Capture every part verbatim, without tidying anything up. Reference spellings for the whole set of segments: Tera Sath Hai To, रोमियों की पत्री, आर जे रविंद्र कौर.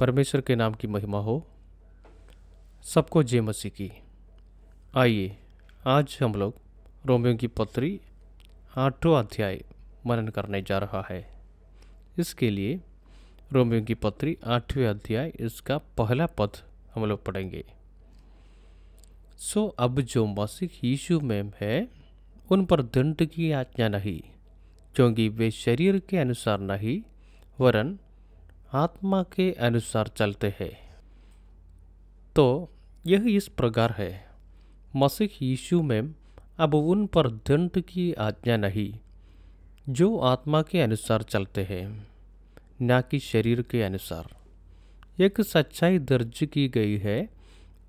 परमेश्वर के नाम की महिमा हो। सबको जय मसीह की। आइए आज हम लोग रोमियों की पत्री आठवां अध्याय मनन करने जा रहा है। इसके लिए रोमियों की पत्री आठवें अध्याय इसका पहला पद हम लोग पढ़ेंगे। सो अब जो मसीह यीशु में है उन पर दंड की आज्ञा नहीं, क्योंकि वे शरीर के अनुसार नहीं वरन आत्मा के अनुसार चलते हैं। तो यह इस प्रकार है, मसीह यीशु में अब उन पर दंड की आज्ञा नहीं जो आत्मा के अनुसार चलते हैं, ना कि शरीर के अनुसार। एक सच्चाई दर्ज की गई है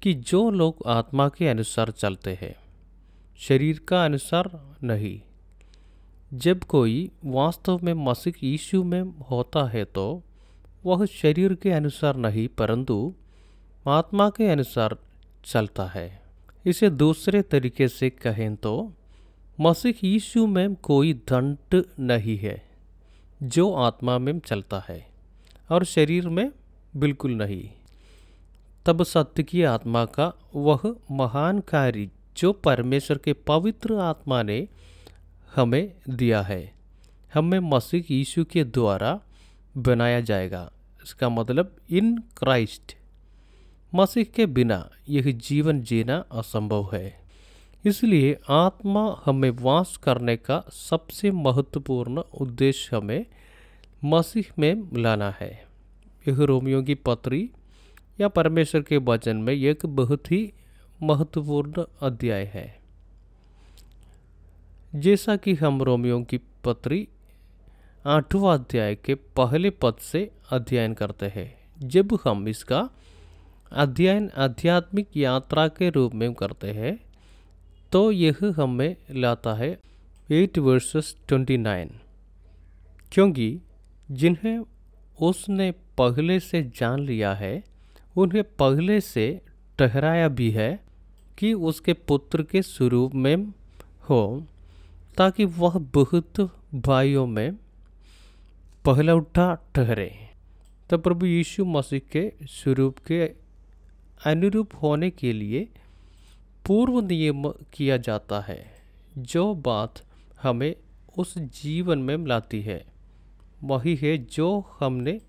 कि जो लोग आत्मा के अनुसार चलते हैं, शरीर का अनुसार नहीं। जब कोई वास्तव में मसीह यीशु में होता है तो वह शरीर के अनुसार नहीं परंतु आत्मा के अनुसार चलता है। इसे दूसरे तरीके से कहें तो मसीह यीशु में कोई दंड नहीं है जो आत्मा में चलता है और शरीर में बिल्कुल नहीं। तब सत्य की आत्मा का वह महान कार्य जो परमेश्वर के पवित्र आत्मा ने हमें दिया है, हमें मसीह यीशु के द्वारा बनाया जाएगा। इसका मतलब इन क्राइस्ट मसीह के बिना यह जीवन जीना असंभव है। इसलिए आत्मा हमें वास करने का सबसे महत्वपूर्ण उद्देश्य हमें मसीह में लाना है। यह रोमियों की पत्री या परमेश्वर के वचन में एक बहुत ही महत्वपूर्ण अध्याय है। जैसा कि हम रोमियों की पत्री आठवां अध्याय के पहले पद से अध्ययन करते हैं, जब हम इसका अध्ययन आध्यात्मिक यात्रा के रूप में करते हैं तो यह हमें लाता है एट वर्सेस उनतीस। क्योंकि जिन्हें उसने पहले से जान लिया है उन्हें पहले से ठहराया भी है कि उसके पुत्र के स्वरूप में हो, ताकि वह बहुत भाइयों में पहलौठा ठहरे। तब प्रभु यीशु मसीह के स्वरूप के अनुरूप होने के लिए पूर्व नियम किया जाता है, जो बात हमें उस जीवन में लाती है वही है जो हमने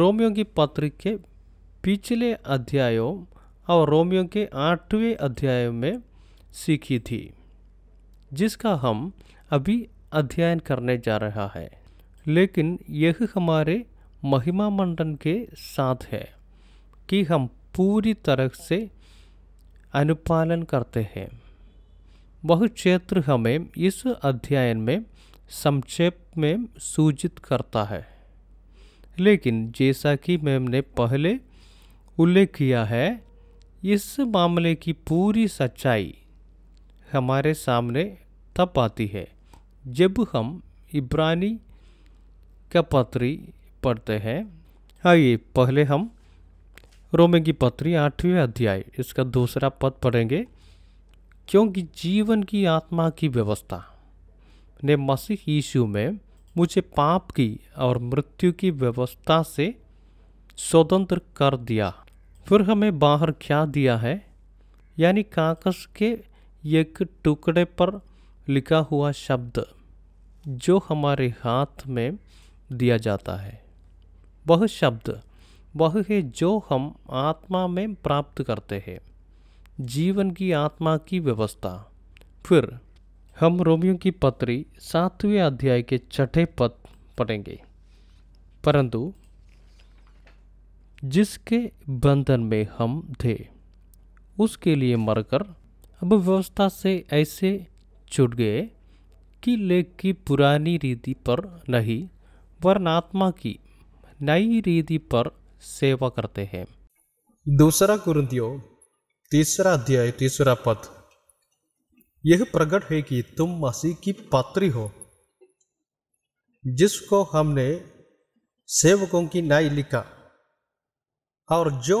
रोमियों की पत्री के पिछले अध्यायों और रोमियों के आठवें अध्यायों में सीखी थी, जिसका हम अभी अध्ययन करने जा रहा है। लेकिन यह हमारे महिमा मंडन के साथ है कि हम पूरी तरह से अनुपालन करते हैं। वह क्षेत्र हमें इस अध्ययन में संक्षेप में सूचित करता है। लेकिन जैसा कि मैम ने पहले उल्लेख किया है, इस मामले की पूरी सच्चाई हमारे सामने तब आती है जब हम इब्रानी का पत्री पढ़ते हैं। आइए पहले हम रोमियों की पत्री आठवें अध्याय इसका दूसरा पद पढ़ेंगे। क्योंकि जीवन की आत्मा की व्यवस्था ने मसीह यीशु में मुझे पाप की और मृत्यु की व्यवस्था से स्वतंत्र कर दिया। फिर हमें बाहर क्या दिया है, यानी कागज के एक टुकड़े पर लिखा हुआ शब्द जो हमारे हाथ में दिया जाता है। वह शब्द वह है जो हम आत्मा में प्राप्त करते हैं, जीवन की आत्मा की व्यवस्था। फिर हम रोमियों की पत्री सातवें अध्याय के छठे पद पढ़ेंगे। परंतु जिसके बंधन में हम थे उसके लिए मरकर अब व्यवस्था से ऐसे छूट गए कि लेख की पुरानी रीति पर नहीं वरन आत्मा की नई रीति पर सेवा करते हैं। दूसरा कुरिन्थियों तीसरा अध्याय तीसरा पद। यह प्रकट है कि तुम मसीह की पात्री हो, जिसको हमने सेवकों की नाई लिखा और जो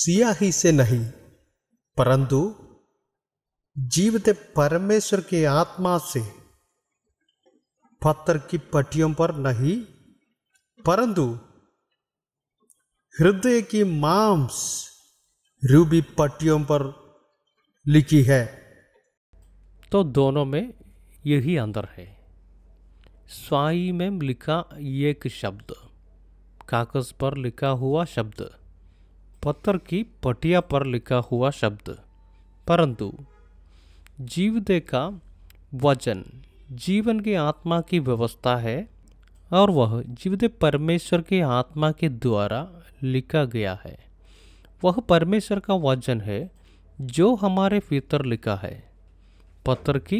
सियाही से नहीं परंतु जीवित परमेश्वर के आत्मा से, पत्थर की पट्टियों पर नहीं परंतु हृदय की मांस रूबी पट्टियों पर लिखी है। तो दोनों में यही अंतर है। स्वाई में लिखा एक शब्द, कागज पर लिखा हुआ शब्द, पत्थर की पटिया पर लिखा हुआ शब्द, परंतु जीवदे का वचन जीवन की आत्मा की व्यवस्था है और वह जीवदे परमेश्वर की आत्मा के द्वारा लिखा गया है। वह परमेश्वर का वचन है जो हमारे भीतर लिखा है, पत्थर की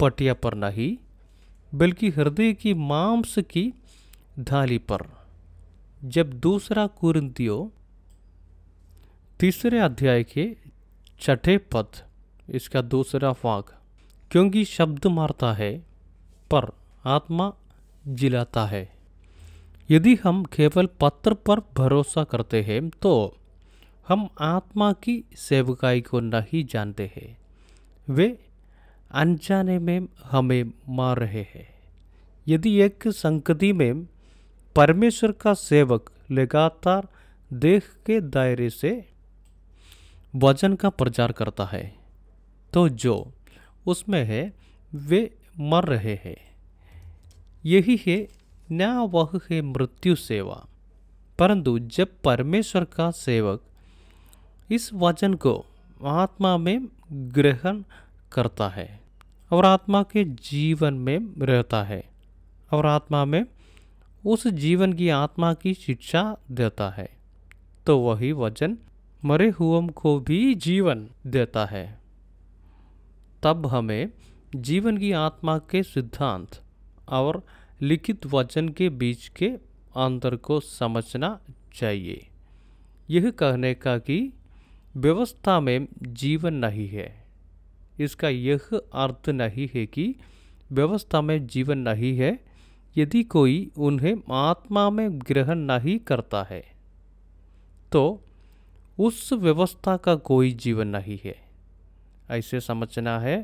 पटिया पर नहीं बल्कि हृदय की मांस की धाली पर। जब दूसरा कुरिन्थियों तीसरे अध्याय के छठे पद, इसका दूसरा भाग, क्योंकि शब्द मारता है पर आत्मा जिलाता है। यदि हम केवल पत्र पर भरोसा करते हैं तो हम आत्मा की सेवकाई को नहीं जानते हैं। वे अनजाने में हमें मार रहे हैं। यदि एक संगति में परमेश्वर का सेवक लगातार देह के दायरे से वचन का प्रचार करता है तो जो उसमें है वे मर रहे हैं। यही है ना, वह है मृत्यु सेवा। परंतु जब परमेश्वर का सेवक इस वचन को आत्मा में ग्रहण करता है और आत्मा के जीवन में रहता है और आत्मा में उस जीवन की आत्मा की शिक्षा देता है, तो वही वचन मरे हुओं को भी जीवन देता है। तब हमें जीवन की आत्मा के सिद्धांत और लिखित वचन के बीच के अंतर को समझना चाहिए। यह कहने का कि व्यवस्था में जीवन नहीं है, इसका यह अर्थ नहीं है कि व्यवस्था में जीवन नहीं है यदि कोई उन्हें आत्मा में ग्रहण नहीं करता है तो उस व्यवस्था का कोई जीवन नहीं है, ऐसे समझना है।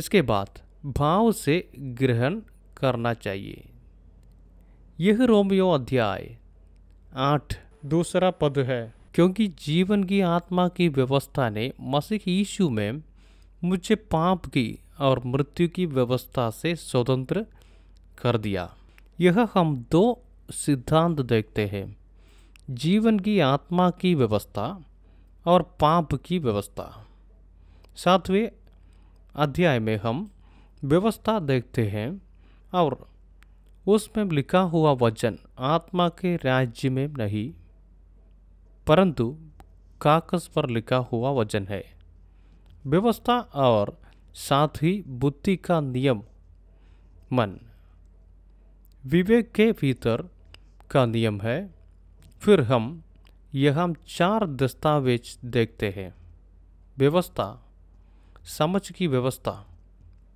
इसके बाद भाव से ग्रहण करना चाहिए। यह रोमियों अध्याय आठ दूसरा पद है, क्योंकि जीवन की आत्मा की व्यवस्था ने मसीह यीशु में मुझे पाप की और मृत्यु की व्यवस्था से स्वतंत्र कर दिया। यह हम दो सिद्धांत देखते हैं, जीवन की आत्मा की व्यवस्था और पाप की व्यवस्था। सातवें अध्याय में हम व्यवस्था देखते हैं और उसमें लिखा हुआ वचन आत्मा के राज्य में नहीं परंतु कागज पर लिखा हुआ वचन है। व्यवस्था और साथ ही बुद्धि का नियम, मन, विवेक के भीतर का नियम है। फिर हम यह हम चार दस्तावेज देखते हैं, व्यवस्था, समझ की व्यवस्था,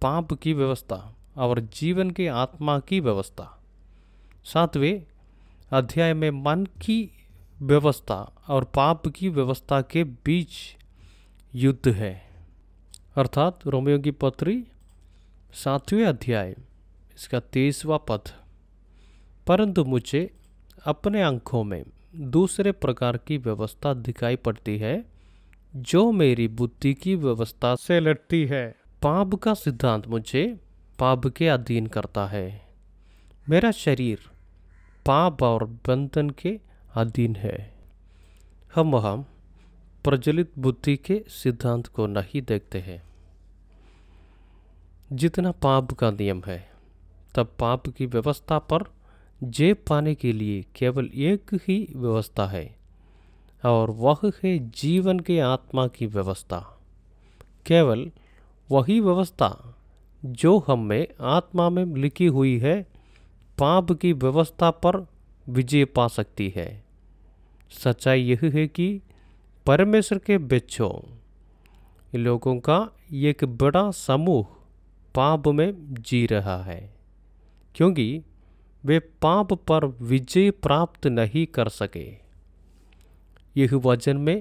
पाप की व्यवस्था और जीवन के आत्मा की व्यवस्था। सातवें अध्याय में मन की व्यवस्था और पाप की व्यवस्था के बीच युद्ध है, अर्थात रोमियों की पत्री सातवें अध्याय इसका तेईसवां पद, परंतु मुझे अपने आँखों में दूसरे प्रकार की व्यवस्था दिखाई पड़ती है जो मेरी बुद्धि की व्यवस्था से लड़ती है। पाप का सिद्धांत मुझे पाप के अधीन करता है। मेरा शरीर पाप और बंधन के अधीन है। हम वहाँ प्रज्वलित बुद्धि के सिद्धांत को नहीं देखते हैं। जितना पाप का नियम है, तब पाप की व्यवस्था पर जेब पाने के लिए केवल एक ही व्यवस्था है और वह है जीवन के आत्मा की व्यवस्था। केवल वही व्यवस्था जो हम में आत्मा में लिखी हुई है पाप की व्यवस्था पर विजय पा सकती है। सच्चाई यह है कि परमेश्वर के बच्चों लोगों का एक बड़ा समूह पाप में जी रहा है क्योंकि वे पाप पर विजय प्राप्त नहीं कर सके। यह वचन में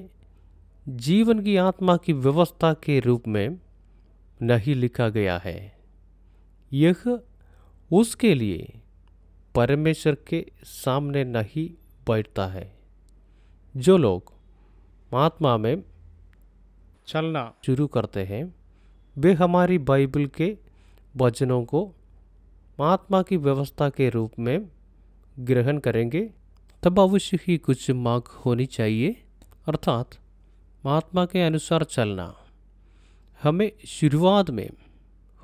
जीवन की आत्मा की व्यवस्था के रूप में नहीं लिखा गया है। यह उसके लिए परमेश्वर के सामने नहीं बैठता है। जो लोग आत्मा में चलना शुरू करते हैं वे हमारी बाइबल के वचनों को आत्मा की व्यवस्था के रूप में ग्रहण करेंगे, तब अवश्य ही कुछ मार्ग होनी चाहिए, अर्थात आत्मा के अनुसार चलना। हमें शुरुआत में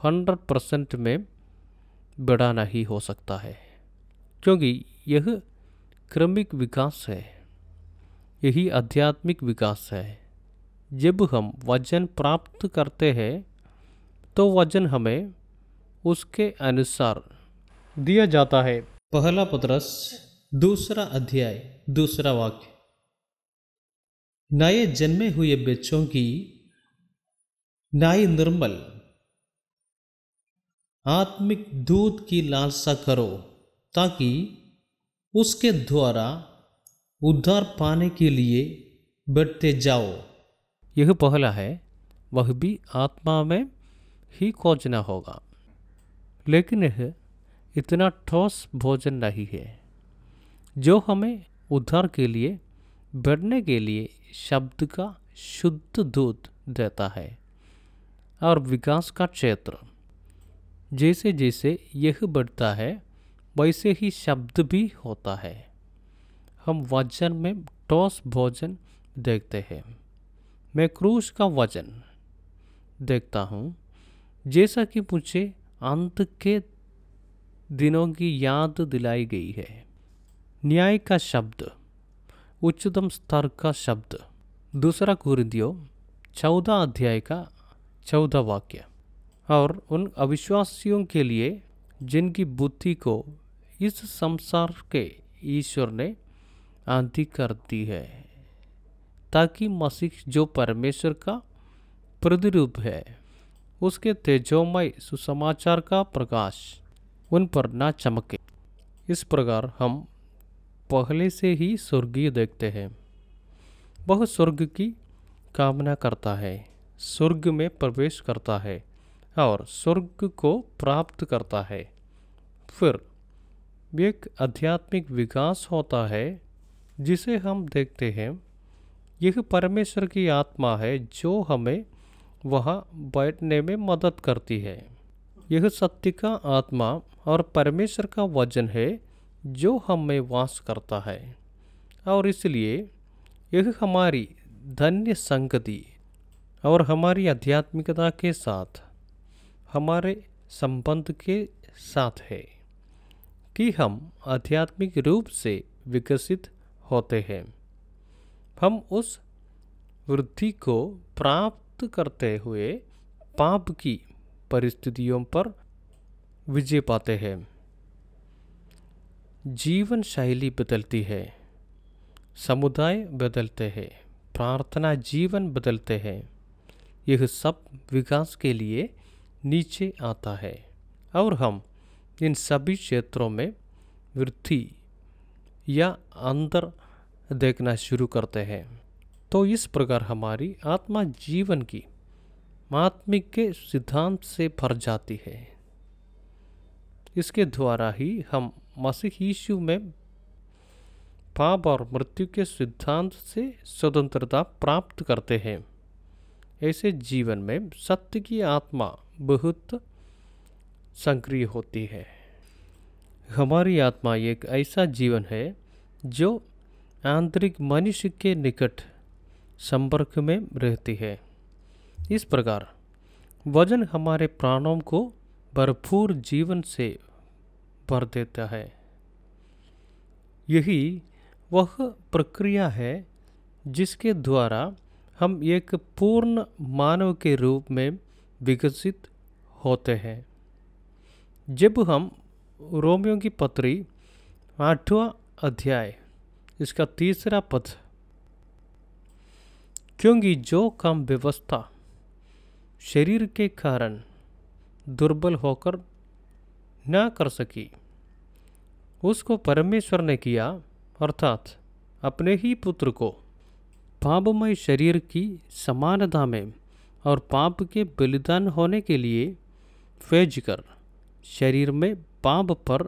हंड्रेड परसेंट में बड़ा नहीं हो सकता है, क्योंकि यह क्रमिक विकास है, यही आध्यात्मिक विकास है। जब हम वचन प्राप्त करते हैं तो वचन हमें उसके अनुसार दिया जाता है। पहला पतरस दूसरा अध्याय दूसरा वाक्य, नए जन्मे हुए बच्चों की नई निर्मल आत्मिक दूध की लालसा करो, ताकि उसके द्वारा उद्धार पाने के लिए बढ़ते जाओ। यह पहला है, वह भी आत्मा में ही खोजना होगा, लेकिन यह इतना ठोस भोजन नहीं है जो हमें उद्धार के लिए बढ़ने के लिए शब्द का शुद्ध दूध देता है। और विकास का क्षेत्र जैसे जैसे यह बढ़ता है वैसे ही शब्द भी होता है। हम वजन में ठोस भोजन देखते हैं। मैं क्रूस का वजन देखता हूँ, जैसा कि मुझे अंत के दिनों की याद दिलाई गई है। न्याय का शब्द, उच्चतम स्तर का शब्द। दूसरा कुरिन्थियों चौदह अध्याय का चौदह वाक्य, और उन अविश्वासियों के लिए जिनकी बुद्धि को इस संसार के ईश्वर ने आंधी कर दी है, ताकि मसीह जो परमेश्वर का प्रतिरूप है उसके तेजोमय सुसमाचार का प्रकाश उन पर ना चमके। इस प्रकार हम पहले से ही स्वर्गीय देखते हैं। वह स्वर्ग की कामना करता है, स्वर्ग में प्रवेश करता है और स्वर्ग को प्राप्त करता है। फिर एक आध्यात्मिक विकास होता है जिसे हम देखते हैं। यह परमेश्वर की आत्मा है जो हमें वहाँ बैठने में मदद करती है। यह सत्य का आत्मा और परमेश्वर का वचन है जो हमें वास करता है, और इसलिए यह हमारी धन्य संगति और हमारी आध्यात्मिकता के साथ, हमारे संबंध के साथ है कि हम आध्यात्मिक रूप से विकसित होते हैं। हम उस वृद्धि को प्राप्त करते हुए पाप की परिस्थितियों पर विजय पाते हैं। जीवन शैली बदलती है, समुदाय बदलते हैं, प्रार्थना जीवन बदलते हैं। यह सब विकास के लिए नीचे आता है, और हम इन सभी क्षेत्रों में वृद्धि या अंदर देखना शुरू करते हैं। तो इस प्रकार हमारी आत्मा जीवन की आत्मिक के सिद्धांत से भर जाती है। इसके द्वारा ही हम मसीह यीशु में पाप और मृत्यु के सिद्धांत से स्वतंत्रता प्राप्त करते हैं। ऐसे जीवन में सत्य की आत्मा बहुत सक्रिय होती है। हमारी आत्मा एक ऐसा जीवन है जो आंतरिक मनुष्य के निकट संपर्क में रहती है। इस प्रकार वजन हमारे प्राणों को भरपूर जीवन से भर देता है। यही वह प्रक्रिया है जिसके द्वारा हम एक पूर्ण मानव के रूप में विकसित होते हैं। जब हम रोमियों की पत्री आठवां अध्याय इसका तीसरा पद, क्योंकि जो काम व्यवस्था शरीर के कारण दुर्बल होकर ना कर सकी उसको परमेश्वर ने किया, अर्थात अपने ही पुत्र को पापमय शरीर की समानता में और पाप के बलिदान होने के लिए भेज कर शरीर में पाप पर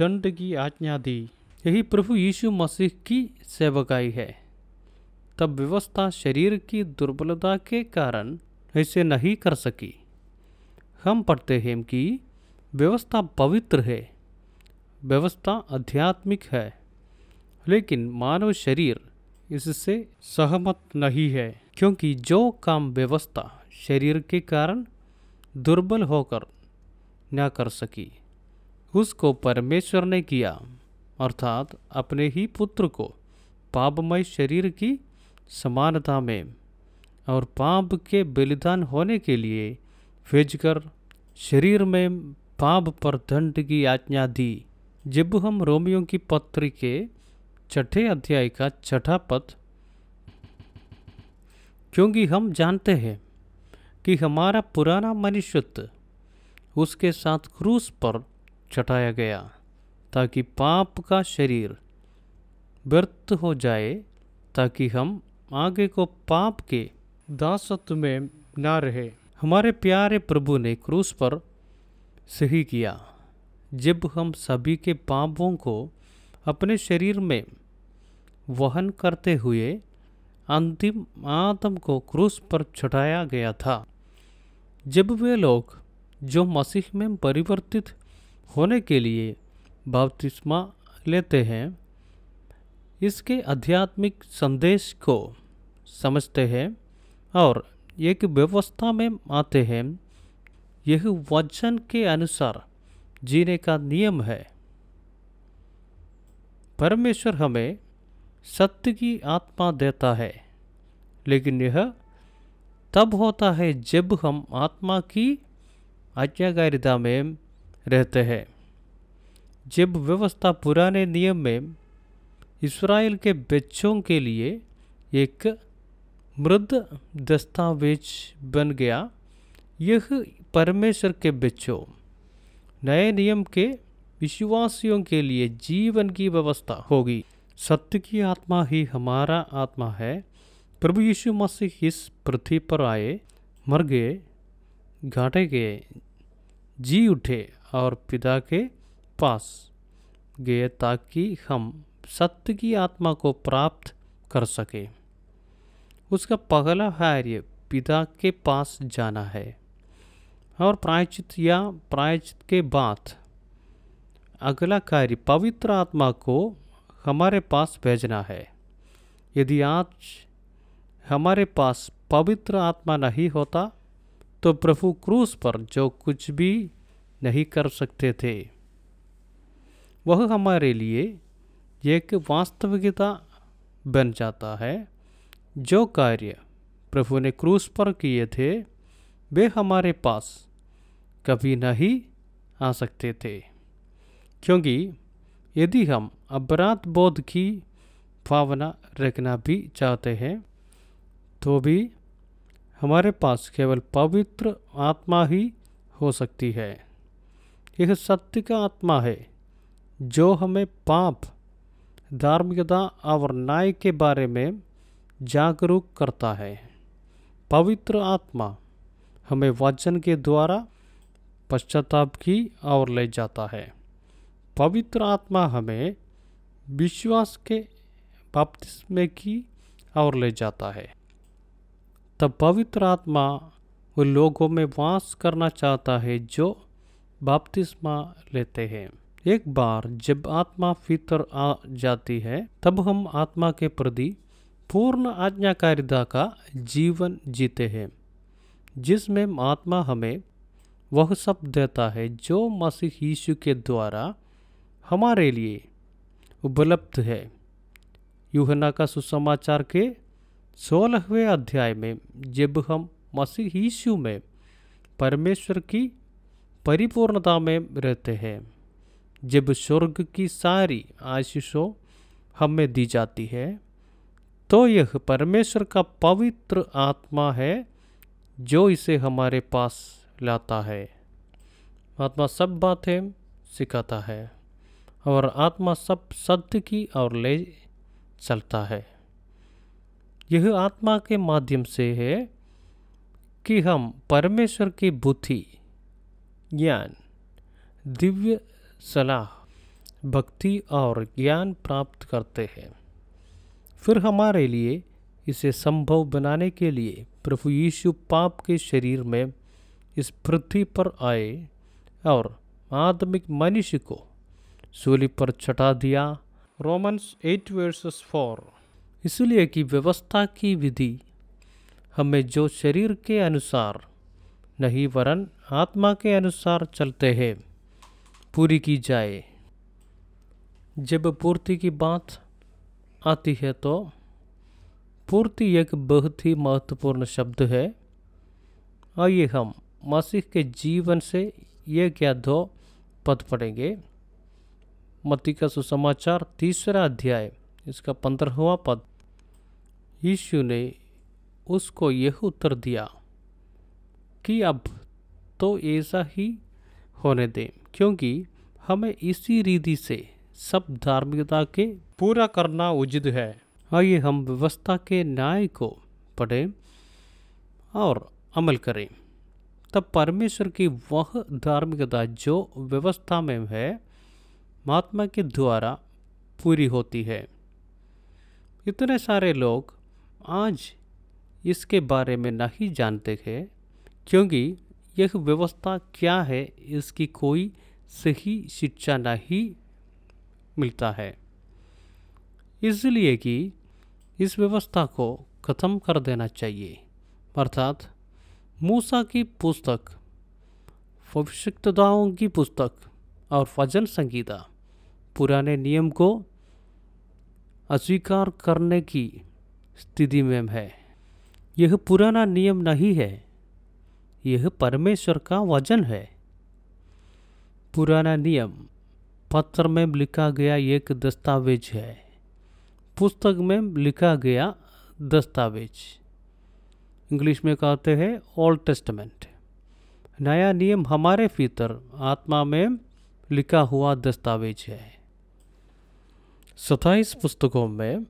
दंड की आज्ञा दी। यही प्रभु यीशु मसीह की सेवकाई है। तब व्यवस्था शरीर की दुर्बलता के कारण ऐसे नहीं कर सकी। हम पढ़ते हैं कि व्यवस्था पवित्र है, व्यवस्था आध्यात्मिक है, लेकिन मानव शरीर इससे सहमत नहीं है, क्योंकि जो काम व्यवस्था शरीर के कारण दुर्बल होकर न कर सकी उसको परमेश्वर ने किया, अर्थात अपने ही पुत्र को पापमय शरीर की समानता में और पाप के बलिदान होने के लिए भेजकर शरीर में पाप पर दंड की आज्ञा दी। जब हम रोमियों की पत्री के छठे अध्याय का छठा पद, क्योंकि हम जानते हैं कि हमारा पुराना मनुष्यत्व उसके साथ क्रूस पर चढ़ाया गया ताकि पाप का शरीर व्यर्थ हो जाए, ताकि हम आगे को पाप के दासत्व में ना रहे। हमारे प्यारे प्रभु ने क्रूस पर सही किया। जब हम सभी के पापों को अपने शरीर में वहन करते हुए अंतिम आदम को क्रूस पर चढ़ाया गया था। जब वे लोग जो मसीह में परिवर्तित होने के लिए बपतिस्मा लेते हैं, इसके आध्यात्मिक संदेश को समझते हैं और एक व्यवस्था में आते हैं, यह वचन के अनुसार जीने का नियम है। परमेश्वर हमें सत्य की आत्मा देता है, लेकिन यह तब होता है जब हम आत्मा की आज्ञाकारिता में रहते हैं। जब व्यवस्था पुराने नियम में इस्राएल के बच्चों के लिए एक मृत दस्तावेज बन गया, यह परमेश्वर के बच्चों नए नियम के विश्वासियों के लिए जीवन की व्यवस्था होगी। सत्य की आत्मा ही हमारा आत्मा है। प्रभु यीशु मसीह इस पृथ्वी पर आए, मर गए, घाटे गए, जी उठे और पिता के पास गए ताकि हम सत्य की आत्मा को प्राप्त कर सके। उसका पहला कार्य पिता के पास जाना है और प्रायश्चित या प्रायश्चित के बाद अगला कार्य पवित्र आत्मा को हमारे पास भेजना है। यदि आज हमारे पास पवित्र आत्मा नहीं होता तो प्रभु क्रूस पर जो कुछ भी नहीं कर सकते थे, वह हमारे लिए एक वास्तविकता बन जाता है। जो कार्य प्रभु ने क्रूस पर किए थे वे हमारे पास कभी नहीं आ सकते थे, क्योंकि यदि हम अपराध बोध की भावना रखना भी चाहते हैं तो भी हमारे पास केवल पवित्र आत्मा ही हो सकती है। यह सत्य का आत्मा है जो हमें पाप, धार्मिकता और न्याय के बारे में जागरूक करता है। पवित्र आत्मा हमें वचन के द्वारा पश्चाताप की ओर ले जाता है। पवित्र आत्मा हमें विश्वास के बपतिस्मे की ओर ले जाता है। तब पवित्र आत्मा उन लोगों में वास करना चाहता है जो बपतिस्मा लेते हैं। एक बार जब आत्मा भीतर आ जाती है तब हम आत्मा के प्रति पूर्ण आज्ञाकारिता का जीवन जीते हैं, जिसमें आत्मा हमें वह सब देता है जो मसीह यीशु के द्वारा हमारे लिए उपलब्ध है। यूहन्ना का सुसमाचार के सोलहवें अध्याय में जब हम मसीह यीशु में परमेश्वर की परिपूर्णता में रहते हैं, जब स्वर्ग की सारी आशीषों हमें दी जाती है, तो यह परमेश्वर का पवित्र आत्मा है जो इसे हमारे पास लाता है। आत्मा सब बातें सिखाता है और आत्मा सब सत्य की ओर ले चलता है। यह आत्मा के माध्यम से है कि हम परमेश्वर की बुद्धि, ज्ञान, दिव्य सलाह, भक्ति और ज्ञान प्राप्त करते हैं। फिर हमारे लिए इसे संभव बनाने के लिए प्रभु यीशु पाप के शरीर में इस पृथ्वी पर आए और आत्मिक मनुष्य को सूली पर चढ़ा दिया। Romans eight verses four. इसलिए कि व्यवस्था की विधि हमें जो शरीर के अनुसार नहीं वरन आत्मा के अनुसार चलते हैं पूरी की जाए। जब पूर्ति की बात आती है तो पूर्ति एक बहुत ही महत्वपूर्ण शब्द है। आइए हम मसीह के जीवन से एक या दो पद पढ़ेंगे। मत्ती का सुसमाचार तीसरा अध्याय इसका पंद्रहवां पद। यीशु ने उसको यह उत्तर दिया कि अब तो ऐसा ही होने दें, क्योंकि हमें इसी रीति से सब धार्मिकता के पूरा करना उचित है। आइए हम व्यवस्था के न्याय को पढ़ें और अमल करें, तब परमेश्वर की वह धार्मिकता जो व्यवस्था में है आत्मा के द्वारा पूरी होती है। इतने सारे लोग आज इसके बारे में नहीं जानते हैं, क्योंकि यह व्यवस्था क्या है इसकी कोई सही शिक्षा नहीं मिलता है। इसलिए कि इस व्यवस्था को ख़त्म कर देना चाहिए, अर्थात मूसा की पुस्तक, भविष्यद्वक्ताओं की पुस्तक और वचन संहिता पुराने नियम को अस्वीकार करने की स्थिति में है। यह पुराना नियम नहीं है, यह परमेश्वर का वचन है। पुराना नियम पत्र में लिखा गया एक दस्तावेज है, पुस्तक में लिखा गया दस्तावेज। इंग्लिश में कहते हैं ओल्ड टेस्टामेंट। नया नियम हमारे भीतर आत्मा में लिखा हुआ दस्तावेज है। सत्ताईस पुस्तकों में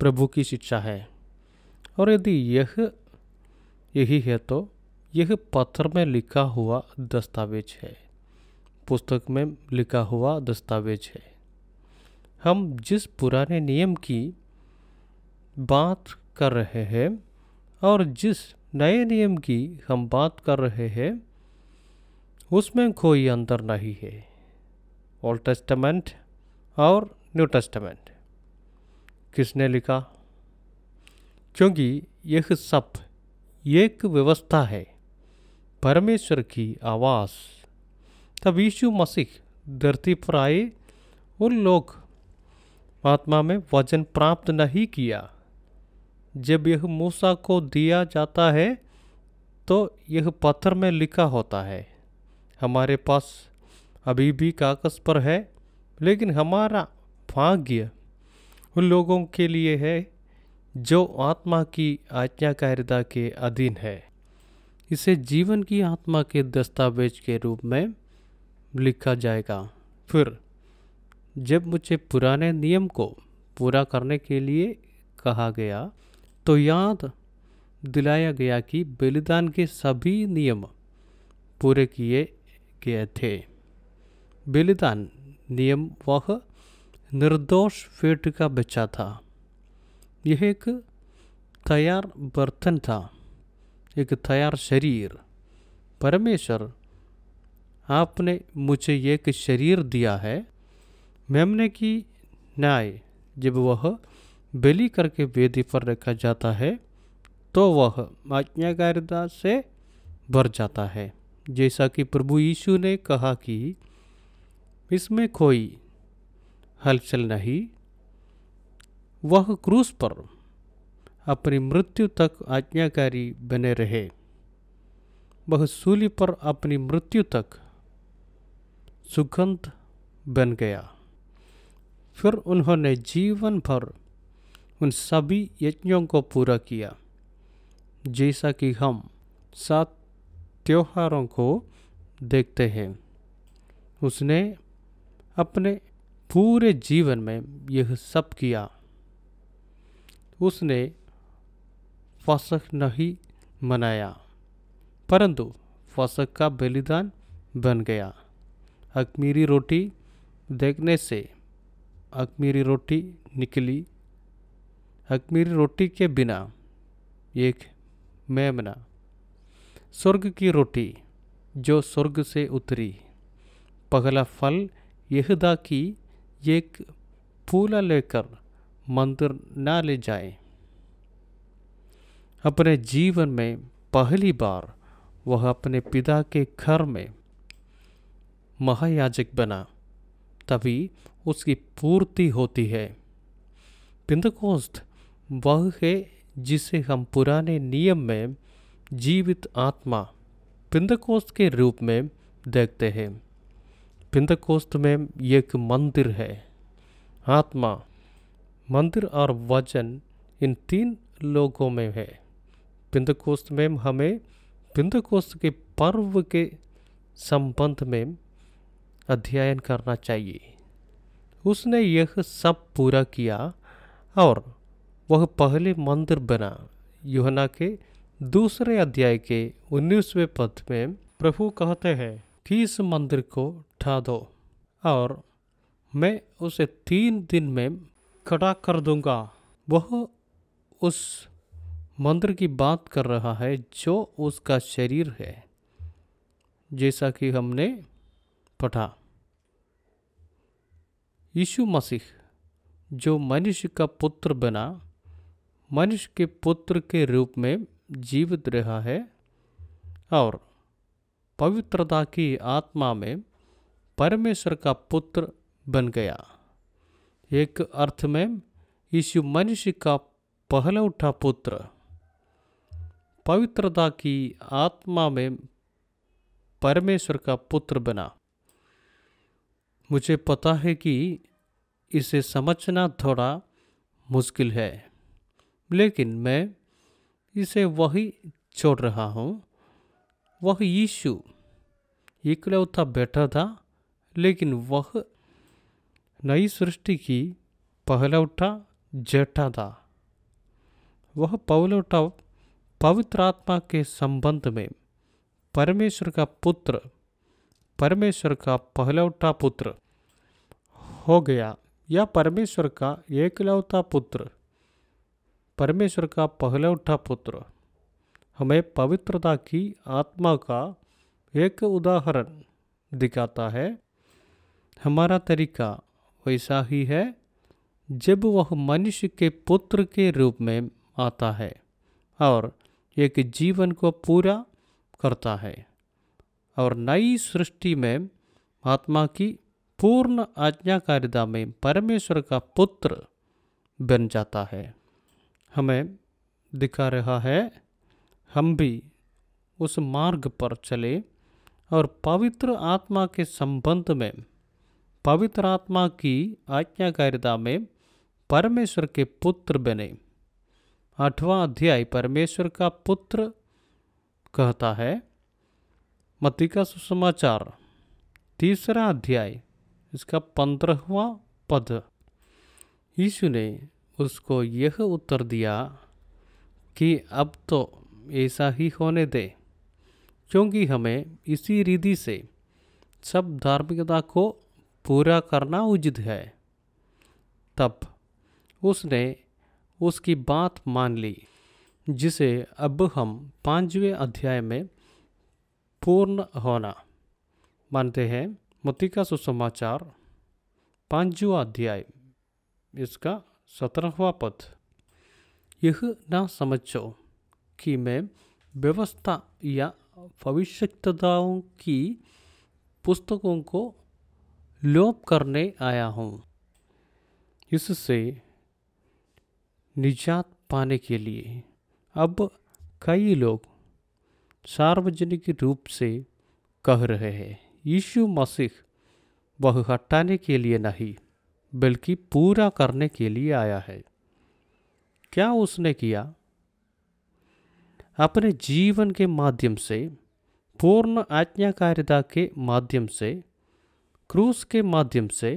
प्रभु की शिक्षा है, और यदि यह यही है तो यह पत्थर में लिखा हुआ दस्तावेज है, पुस्तक में लिखा हुआ दस्तावेज है। हम जिस पुराने नियम की बात कर रहे हैं और जिस नए नियम की हम बात कर रहे हैं उसमें कोई अंतर नहीं है। ओल्ड टेस्टामेंट और न्यू टेस्टामेंट किसने लिखा? क्योंकि यह सब एक व्यवस्था है, परमेश्वर की आवाज़। तब यीशु मसीह धरती पर आए। उन लोग आत्मा में वचन प्राप्त नहीं किया। जब यह मूसा को दिया जाता है तो यह पत्थर में लिखा होता है। हमारे पास अभी भी कागज पर है, लेकिन हमारा भाग्य उन लोगों के लिए है जो आत्मा की आज्ञाकारिता के अधीन है। इसे जीवन की आत्मा के दस्तावेज के रूप में लिखा जाएगा। फिर जब मुझे पुराने नियम को पूरा करने के लिए कहा गया तो याद दिलाया गया कि बलिदान के सभी नियम पूरे किए गए थे। बलिदान नियम वह निर्दोष फेट का बच्चा था। यह एक तैयार बर्तन था, एक तैयार शरीर। परमेश्वर, आपने मुझे एक शरीर दिया है। मेमने की न्याय जब वह बलि करके वेदी पर रखा जाता है तो वह आज्ञाकारिता से भर जाता है, जैसा कि प्रभु यीशु ने कहा कि इसमें कोई हलचल नहीं। वह क्रूस पर अपनी मृत्यु तक आज्ञाकारी बने रहे। वह सूली पर अपनी मृत्यु तक सुगंध बन गया। फिर उन्होंने जीवन भर उन सभी यज्ञों को पूरा किया, जैसा कि हम सात त्योहारों को देखते हैं। उसने अपने पूरे जीवन में यह सब किया। उसने फसह नहीं मनाया, परंतु फसह का बलिदान बन गया। अख़मीरी रोटी देखने से अख़मीरी रोटी निकली अखमीरी रोटी के बिना एक मेमना, स्वर्ग की रोटी जो स्वर्ग से उतरी। पहला फल यहदा की एक फूला लेकर मंदिर ना ले जाए। अपने जीवन में पहली बार वह अपने पिता के घर में महायाजक बना, तभी उसकी पूर्ति होती है। पिंतकोस्त वह है जिसे हम पुराने नियम में जीवित आत्मा पिंतकोस्त के रूप में देखते हैं। पिंतकोस्त में एक मंदिर है। आत्मा, मंदिर और वचन इन तीन लोगों में है। पिंतकोस्त में हमें पिंतकोस्त के पर्व के संबंध में अध्ययन करना चाहिए। उसने यह सब पूरा किया और वह पहले मंदिर बना। यूहन्ना के दूसरे अध्याय के उन्नीसवें पद में प्रभु कहते हैं कि इस मंदिर को ढा दो और मैं उसे तीन दिन में खड़ा कर दूंगा। वह उस मंदिर की बात कर रहा है जो उसका शरीर है, जैसा कि हमने पढ़ा। यीशु मसीह जो मनुष्य का पुत्र बना, मनुष्य के पुत्र के रूप में जीवित रहा है और पवित्रता की आत्मा में परमेश्वर का पुत्र बन गया। एक अर्थ में यीशु मनुष्य का पहलौठा पुत्र, पवित्रता की आत्मा में परमेश्वर का पुत्र बना। मुझे पता है कि इसे समझना थोड़ा मुश्किल है, लेकिन मैं इसे वही छोड़ रहा हूँ। वह यीशु इकलौता बेटा था, लेकिन वह नई सृष्टि की पहलौठा जेठा था। वह पहलौठा पवित्र आत्मा के संबंध में परमेश्वर का पुत्र, परमेश्वर का पहलौठा पुत्र हो गया या परमेश्वर का एकलौता पुत्र, परमेश्वर का पहलौठा पुत्र हमें पवित्रता की आत्मा का एक उदाहरण दिखाता है। हमारा तरीका वैसा ही है जब वह मनुष्य के पुत्र के रूप में आता है और एक जीवन को पूरा करता है और नई सृष्टि में आत्मा की पूर्ण आज्ञाकारिता में परमेश्वर का पुत्र बन जाता है। हमें दिखा रहा है हम भी उस मार्ग पर चले और पवित्र आत्मा के संबंध में, पवित्र आत्मा की आज्ञाकारिता में परमेश्वर के पुत्र बने। आठवां अध्याय परमेश्वर का पुत्र कहता है। मत्ती का सुसमाचार तीसरा अध्याय इसका पंद्रहवां पद। यीशु ने उसको यह उत्तर दिया कि अब तो ऐसा ही होने दे, क्योंकि हमें इसी रीति से सब धार्मिकता को पूरा करना उचित है। तब उसने उसकी बात मान ली, जिसे अब हम पांचवें अध्याय में पूर्ण होना मानते हैं। मत्ती का सुसमाचार पांचवा अध्याय इसका सत्रहवां पद। यह ना समझो कि मैं व्यवस्था या भविष्यद्वक्ताओं की पुस्तकों को लोप करने आया हूँ। इससे निजात पाने के लिए अब कई लोग सार्वजनिक रूप से कह रहे हैं यीशु मसीह वह हटाने के लिए नहीं, बल्कि पूरा करने के लिए आया है। क्या उसने किया? अपने जीवन के माध्यम से, पूर्ण आज्ञाकारिता के माध्यम से, क्रूस के माध्यम से,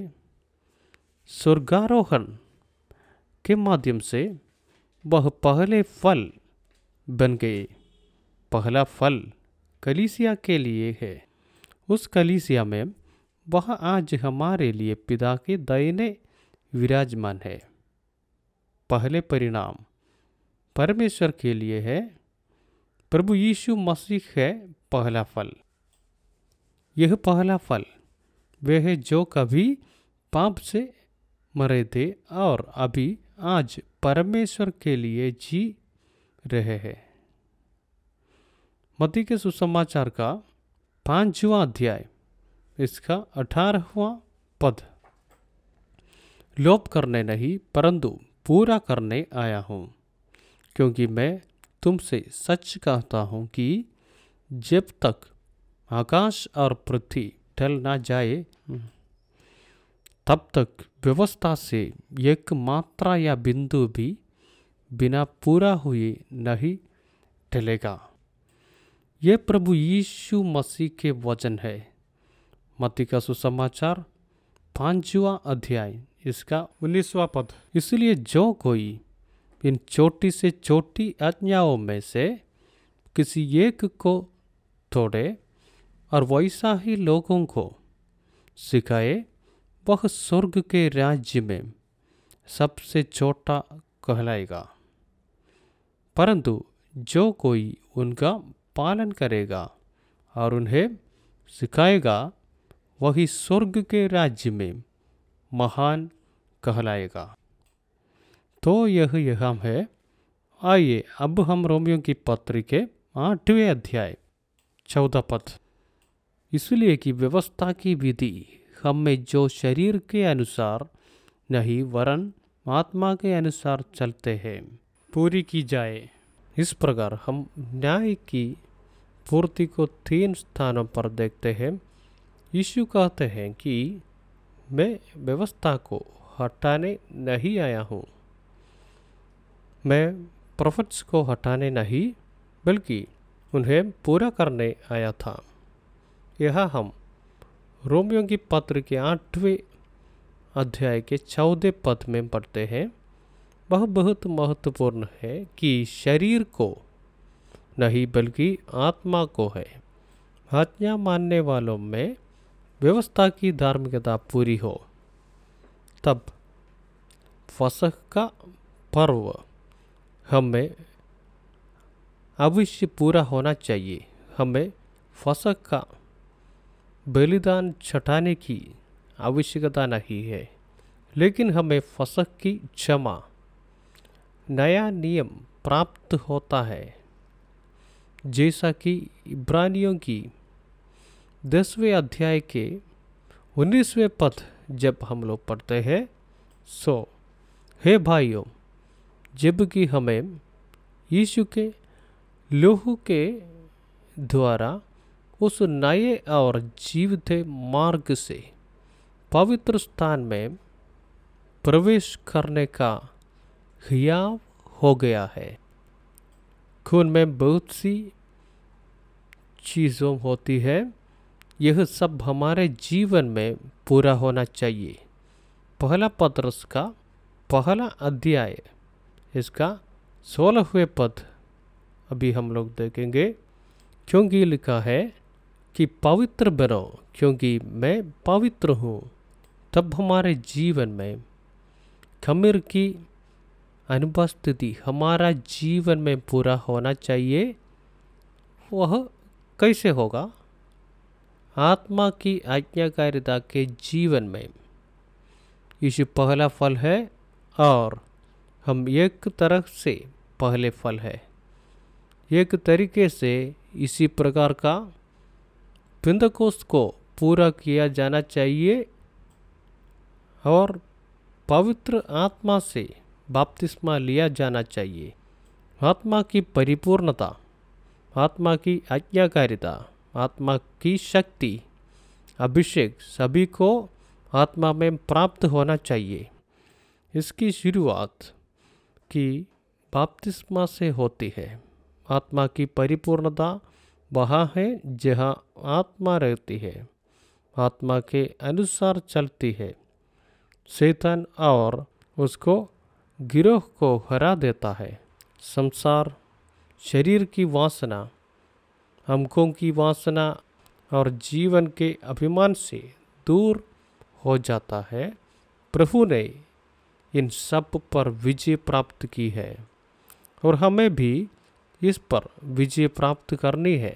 स्वर्गारोहण के माध्यम से वह पहले फल बन गए। पहला फल कलीसिया के लिए है। उस कलीसिया में वह आज हमारे लिए पिता के दाहिने विराजमान है। पहले परिणाम परमेश्वर के लिए है। प्रभु यीशु मसीह है पहला फल। यह पहला फल वह है जो कभी पाप से मरे थे और अभी आज परमेश्वर के लिए जी रहे हैं। मत्ती के सुसमाचार का पांचवा अध्याय इसका अठारहवां पद, लोभ करने नहीं परंतु पूरा करने आया हूँ, क्योंकि मैं तुमसे सच कहता हूँ कि जब तक आकाश और पृथ्वी ढल ना जाए तब तक व्यवस्था से एक मात्रा या बिंदु भी बिना पूरा हुए नहीं ढलेगा। यह प्रभु यीशु मसीह के वचन है। मत्ती का सुसमाचार पांचवा अध्याय इसका उन्नीसवा पद, इसलिए जो कोई इन छोटी से छोटी आज्ञाओं में से किसी एक को तोड़े और वैसा ही लोगों को सिखाए वह स्वर्ग के राज्य में सबसे छोटा कहलाएगा, परंतु जो कोई उनका पालन करेगा और उन्हें सिखाएगा वही स्वर्ग के राज्य में महान कहलाएगा। तो यह यहाँ है। आइए अब हम रोमियों की पत्री के आठवें अध्याय चौदह पद, इसलिए कि व्यवस्था की विधि हमें जो शरीर के अनुसार नहीं वरन आत्मा के अनुसार चलते हैं पूरी की जाए, इस प्रकार हम न्याय की पूर्ति को तीन स्थानों पर देखते हैं। यीशु कहते हैं कि मैं व्यवस्था को हटाने नहीं आया हूँ, मैं प्रोफेट्स को हटाने नहीं बल्कि उन्हें पूरा करने आया था। यहाँ हम रोमियों की पत्र के आठवें अध्याय के चौदह पद में पढ़ते हैं। वह बहुत महत्वपूर्ण है कि शरीर को नहीं बल्कि आत्मा को है। आज्ञा मानने वालों में व्यवस्था की धार्मिकता पूरी हो तब फसह का पर्व हमें अवश्य पूरा होना चाहिए। हमें फसह का बलिदान चढ़ाने की आवश्यकता नहीं है, लेकिन हमें फसह की क्षमा नया नियम प्राप्त होता है, जैसा कि इब्रानियों की दसवें अध्याय के उन्नीसवें पद जब हम लोग पढ़ते हैं, सो हे भाइयों जबकि हमें यीशु के लोहू के द्वारा उस नए और जीवित मार्ग से पवित्र स्थान में प्रवेश करने का हियाव हो गया है। खून में बहुत सी चीज़ों होती है, यह सब हमारे जीवन में पूरा होना चाहिए। पहला पत्रस का पहला अध्याय इसका सोलहवें पद अभी हम लोग देखेंगे, क्योंकि लिखा है कि पवित्र बनो क्योंकि मैं पवित्र हूँ। तब हमारे जीवन में खमीर की अनुपस्थिति हमारा जीवन में पूरा होना चाहिए। वह कैसे होगा? आत्मा की आज्ञाकारिता के जीवन में। यीशु पहला फल है और हम एक तरह से पहले फल है। एक तरीके से इसी प्रकार का पिंतकोस्त को पूरा किया जाना चाहिए और पवित्र आत्मा से बपतिस्मा लिया जाना चाहिए। आत्मा की परिपूर्णता, आत्मा की आज्ञाकारिता, आत्मा की शक्ति, अभिषेक सभी को आत्मा में प्राप्त होना चाहिए। इसकी शुरुआत की बपतिस्मा से होती है। आत्मा की परिपूर्णता वहाँ है जहाँ आत्मा रहती है, आत्मा के अनुसार चलती है, शैतान और उसको गिरोह को हरा देता है। संसार, शरीर की वासना, हमकों की वासना और जीवन के अभिमान से दूर हो जाता है। प्रभु ने इन सब पर विजय प्राप्त की है और हमें भी इस पर विजय प्राप्त करनी है।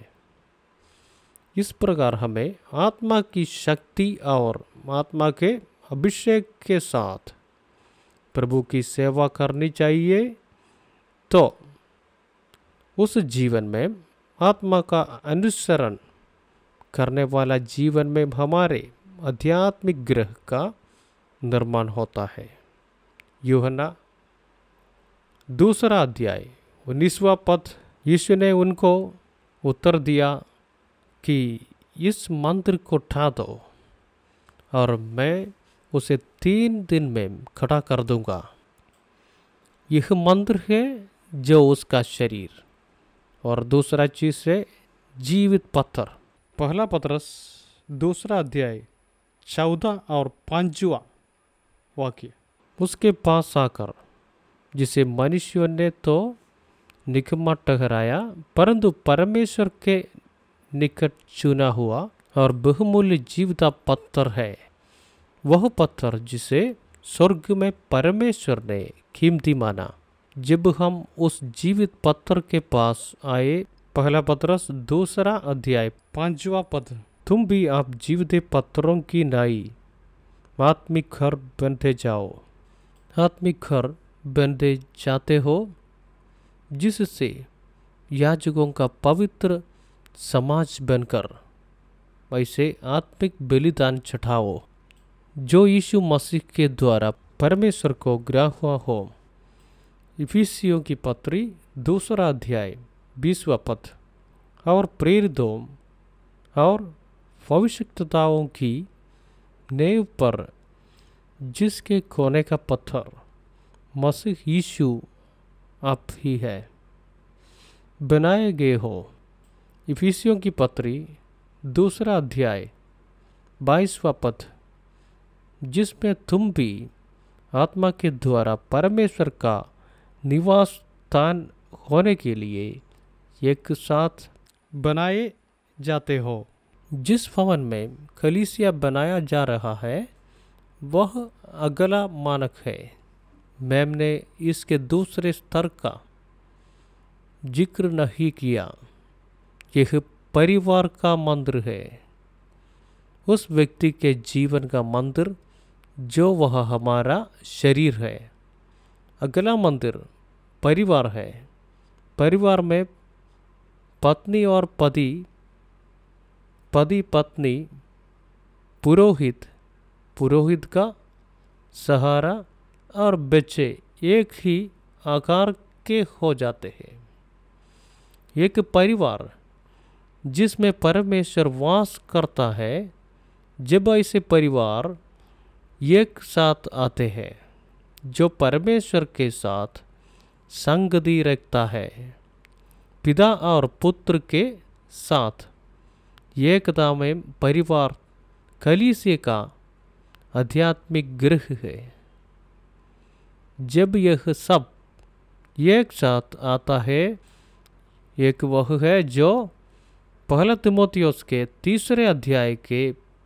इस प्रकार हमें आत्मा की शक्ति और आत्मा के अभिषेक के साथ प्रभु की सेवा करनी चाहिए, तो उस जीवन में आत्मा का अनुसरण करने वाला जीवन में हमारे आध्यात्मिक गृह का निर्माण होता है। यूहन्ना दूसरा अध्याय उन्नीसवां पद, यीशु ने उनको उत्तर दिया कि इस मंदिर को ढा दो और मैं उसे तीन दिन में खड़ा कर दूंगा। यह मंदिर है जो उसका शरीर, और दूसरा चीज है जीवित पत्थर। पहला पतरस दूसरा अध्याय चौदह और पांचवा वाक्य, उसके पास आकर जिसे मनुष्यों ने तो निकम्मा ठहराया परंतु परमेश्वर के निकट चुना हुआ और बहुमूल्य जीवता पत्थर है, वह पत्थर जिसे स्वर्ग में परमेश्वर ने कीमती माना। जब हम उस जीवित पत्थर के पास आए, पहला पतरस दूसरा अध्याय पांचवा पद, तुम भी आप जीवते पत्थरों की नाई आत्मिक घर बनते जाओ, आत्मिक घर बनते जाते हो जिससे याजकों का पवित्र समाज बनकर ऐसे आत्मिक बलिदान चढ़ाओ जो यीशु मसीह के द्वारा परमेश्वर को ग्राह्य हुआ हो। इफिसियों की पत्री दूसरा अध्याय बीसवा पद, और प्रेरितों और भविष्यद्वक्ताओं की नेव पर जिसके कोने का पत्थर मसीह यीशु आप ही है बनाए गए हो। इफिसियों की पत्री दूसरा अध्याय बाईसवा पद, जिसमें तुम भी आत्मा के द्वारा परमेश्वर का निवास स्थान होने के लिए एक साथ बनाए जाते हो। जिस भवन में कलीसिया बनाया जा रहा है वह अगला मानक है। मैम ने इसके दूसरे स्तर का जिक्र नहीं किया। यह परिवार का मंदिर है, उस व्यक्ति के जीवन का मंदिर जो वह हमारा शरीर है। अगला मंदिर परिवार है। परिवार में पत्नी और पति, पति पत्नी, पुरोहित, पुरोहित का सहारा और बच्चे एक ही आकार के हो जाते हैं। एक परिवार जिसमें परमेश्वर वास करता है, जब ऐसे परिवार एक साथ आते हैं जो परमेश्वर के साथ संगति रखता है, पिता और पुत्र के साथ एकता में परिवार कलीसिया का आध्यात्मिक गृह है। जब यह सब एक साथ आता है, एक वह है जो पहला तिमोथियुस के तीसरे अध्याय के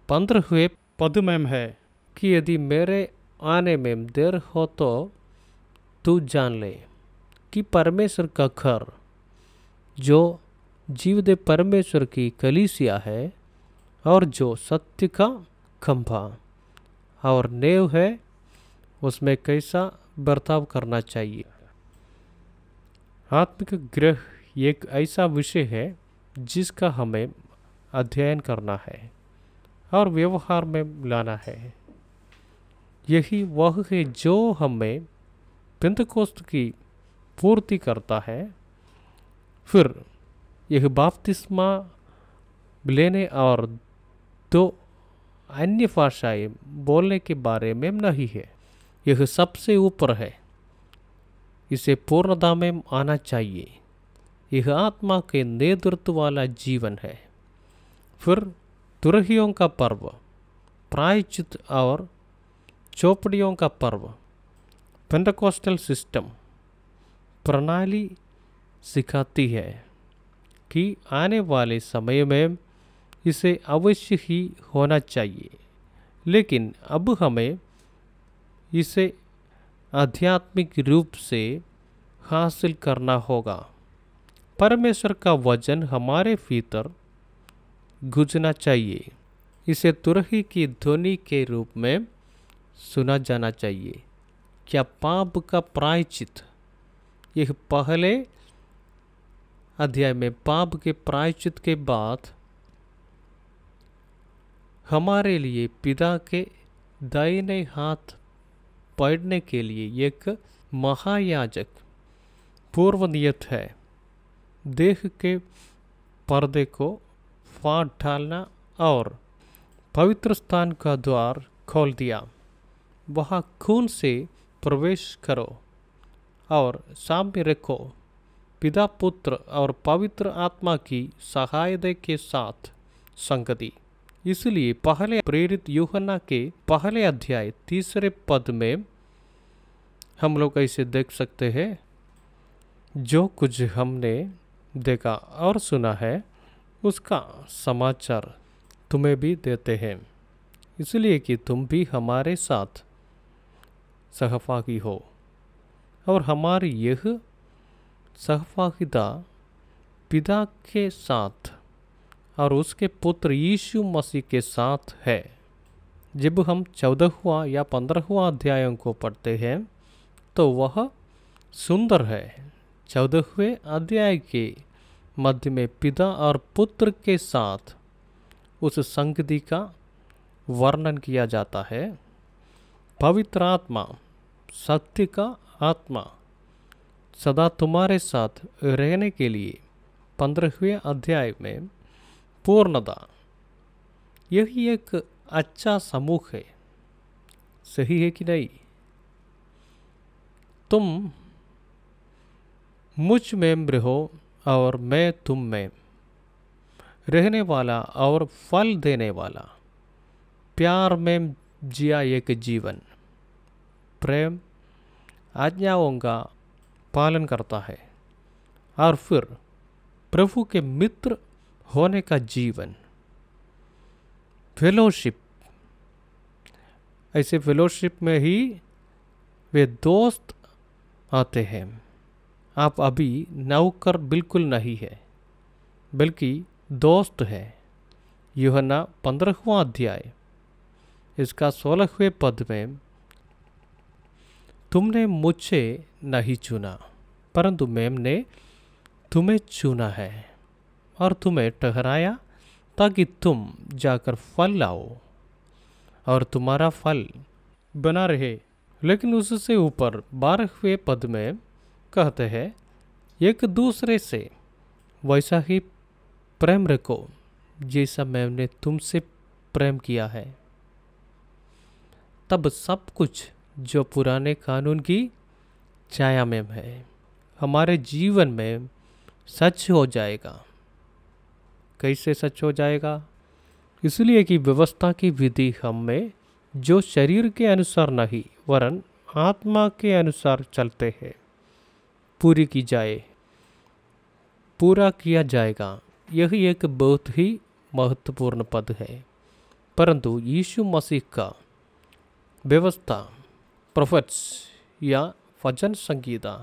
पंद्रहवें पद में है कि यदि मेरे आने में देर हो तो तू जान ले कि परमेश्वर का घर जो जीवदे परमेश्वर की कलीसिया है और जो सत्य का खंभा और नेव है, उसमें कैसा बर्ताव करना चाहिए। आत्मिक गृह एक ऐसा विषय है जिसका हमें अध्ययन करना है और व्यवहार में लाना है। यही वह है जो हमें पेंतकोस्त की पूर्ति करता है। फिर यह बपतिस्मा लेने और दो अन्य भाषाएं बोलने के बारे में नहीं है। यह सबसे ऊपर है, इसे पूर्णता में आना चाहिए। यह आत्मा के नेतृत्व वाला जीवन है। फिर तुरहियों का पर्व, प्रायश्चित और चौपड़ियों का पर्व, पेंटेकोस्टल सिस्टम प्रणाली सिखाती है कि आने वाले समय में इसे अवश्य ही होना चाहिए, लेकिन अब हमें इसे आध्यात्मिक रूप से हासिल करना होगा। परमेश्वर का वचन हमारे भीतर गूंजना चाहिए। इसे तुरही की ध्वनि के रूप में सुना जाना चाहिए। क्या पाप का प्रायश्चित, यह पहले अध्याय में पाप के प्रायश्चित के बाद हमारे लिए पिता के दाहिने हाथ पढ़ने के लिए एक महायाजक पूर्व नियत है। देह के पर्दे को फाड़ डालना और पवित्र स्थान का द्वार खोल दिया। वहाँ खून से प्रवेश करो और सामने रखो। पिता, पुत्र और पवित्र आत्मा की सहायता के साथ संगति। इसलिए पहले प्रेरित यूहन्ना के पहले अध्याय तीसरे पद में हम लोग ऐसे देख सकते हैं, जो कुछ हमने देखा और सुना है उसका समाचार तुम्हें भी देते हैं, इसलिए कि तुम भी हमारे साथ सहभागी हो। और हमारी यह सहभागिता पिता के साथ और उसके पुत्र यीशु मसीह के साथ है। जब हम चौदहवा या पंद्रहवा अध्यायों को पढ़ते हैं तो वह सुंदर है। चौदहवें अध्याय के मध्य में पिता और पुत्र के साथ उस संगति का वर्णन किया जाता है। पवित्र आत्मा, सत्य का आत्मा, सदा तुम्हारे साथ रहने के लिए पंद्रहवें अध्याय में पूर्णता। यही एक अच्छा समूह है, सही है कि नहीं? तुम मुझ में रहो और मैं तुम में, रहने वाला और फल देने वाला, प्यार में जिया एक जीवन, प्रेम, आज्ञाओं का पालन करता है और फिर प्रभु के मित्र होने का जीवन। फेलोशिप, ऐसे फेलोशिप में ही वे दोस्त आते हैं। आप अभी नौकर बिल्कुल नहीं है, बल्कि दोस्त है। यूहन्ना पंद्रहवां अध्याय इसका सोलहवें पद में, तुमने मुझे नहीं चुना परंतु मैंने तुम्हें चुना है और तुम्हें ठहराया ताकि तुम जाकर फल लाओ और तुम्हारा फल बना रहे। लेकिन उससे ऊपर बारहवें पद में कहते हैं, एक दूसरे से वैसा ही प्रेम रखो जैसा मैंने तुमसे प्रेम किया है। तब सब कुछ जो पुराने कानून की छाया में है हमारे जीवन में सच हो जाएगा। कैसे सच हो जाएगा? इसलिए कि व्यवस्था की विधि हम में, जो शरीर के अनुसार नहीं वरन आत्मा के अनुसार चलते हैं, पूरी की जाए, पूरा किया जाएगा। यही एक बहुत ही महत्वपूर्ण पद है। परंतु यीशु मसीह का व्यवस्था, प्रोफेट्स या वचन संगीता,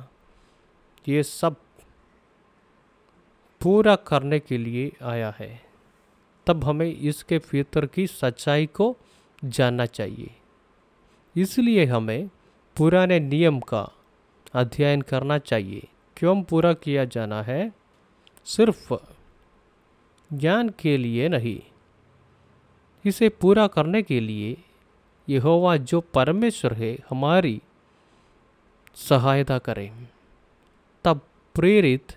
ये सब पूरा करने के लिए आया है। तब हमें इसके भीतर की सच्चाई को जानना चाहिए। इसलिए हमें पुराने नियम का अध्ययन करना चाहिए। क्यों पूरा किया जाना है? सिर्फ ज्ञान के लिए नहीं, इसे पूरा करने के लिए यहोवा जो परमेश्वर है हमारी सहायता करें। तब प्रेरित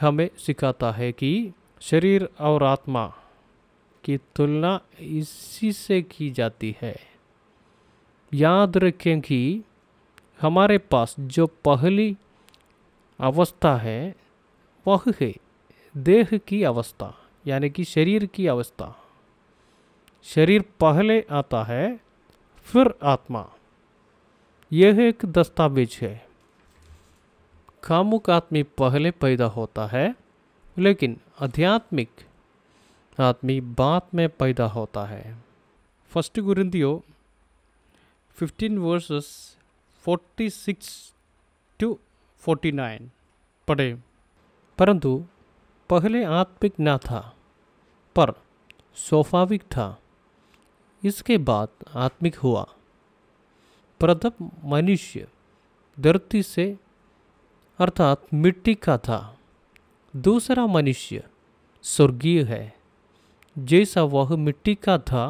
हमें सिखाता है कि शरीर और आत्मा की तुलना इसी से की जाती है। याद रखें कि हमारे पास जो पहली अवस्था है वह है देह की अवस्था, यानी कि शरीर की अवस्था। शरीर पहले आता है, फिर आत्मा। यह एक दस्तावेज है। कामुक आदमी पहले पैदा होता है, लेकिन आध्यात्मिक आदमी बाद में पैदा होता है। फर्स्ट कुरिन्थियों फिफ्टीन वर्सेस छियालीस टू उनचास पढ़े। परंतु पहले आत्मिक न था पर स्वाभाविक था, इसके बाद आत्मिक हुआ। प्रथम मनुष्य धरती से अर्थात मिट्टी का था, दूसरा मनुष्य स्वर्गीय है। जैसा वह मिट्टी का था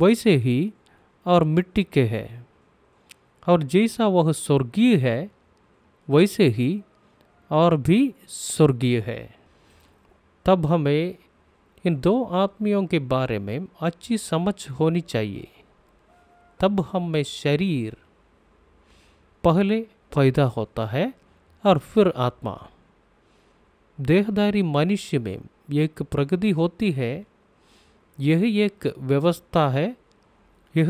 वैसे ही और मिट्टी के है, और जैसा वह स्वर्गीय है वैसे ही और भी स्वर्गीय है। तब हमें इन दो आत्मियों के बारे में अच्छी समझ होनी चाहिए। तब हमें शरीर पहले पैदा होता है और फिर आत्मा। देहधारी मनुष्य में एक प्रगति होती है, यह एक व्यवस्था है, यह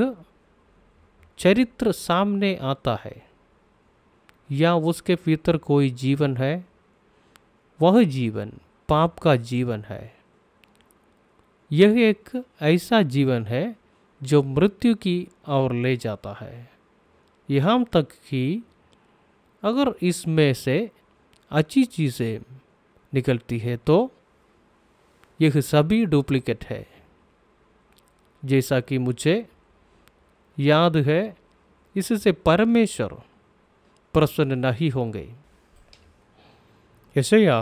चरित्र सामने आता है या उसके भीतर कोई जीवन है। वह जीवन पाप का जीवन है। यह एक ऐसा जीवन है जो मृत्यु की ओर ले जाता है, यहाँ तक कि अगर इसमें से अच्छी चीज़ें निकलती है तो यह सभी डुप्लीकेट है। जैसा कि मुझे याद है, इससे परमेश्वर प्रसन्न नहीं होंगे। यशाया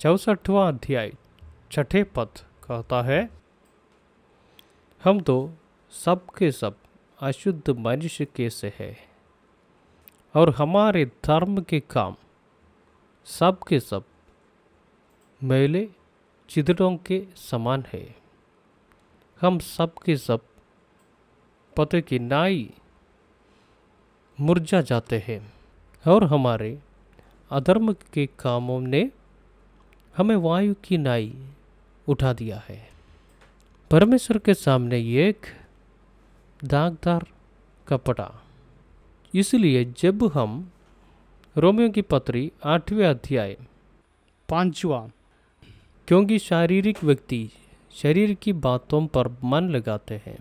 चौसठवां अध्याय छठे पद कहता है, हम तो सब के सब अशुद्ध मनुष्य के से है और हमारे धर्म के काम सब के सब मैले चिदड़ों के समान है। हम सब के सब पते की नाई मुरझा जाते हैं और हमारे अधर्म के कामों ने हमें वायु की नाई उठा दिया है। परमेश्वर के सामने एक दागदार कपड़ा। इसलिए जब हम रोमियों की पत्री आठवें अध्याय पांचवा, क्योंकि शारीरिक व्यक्ति शरीर की बातों पर मन लगाते हैं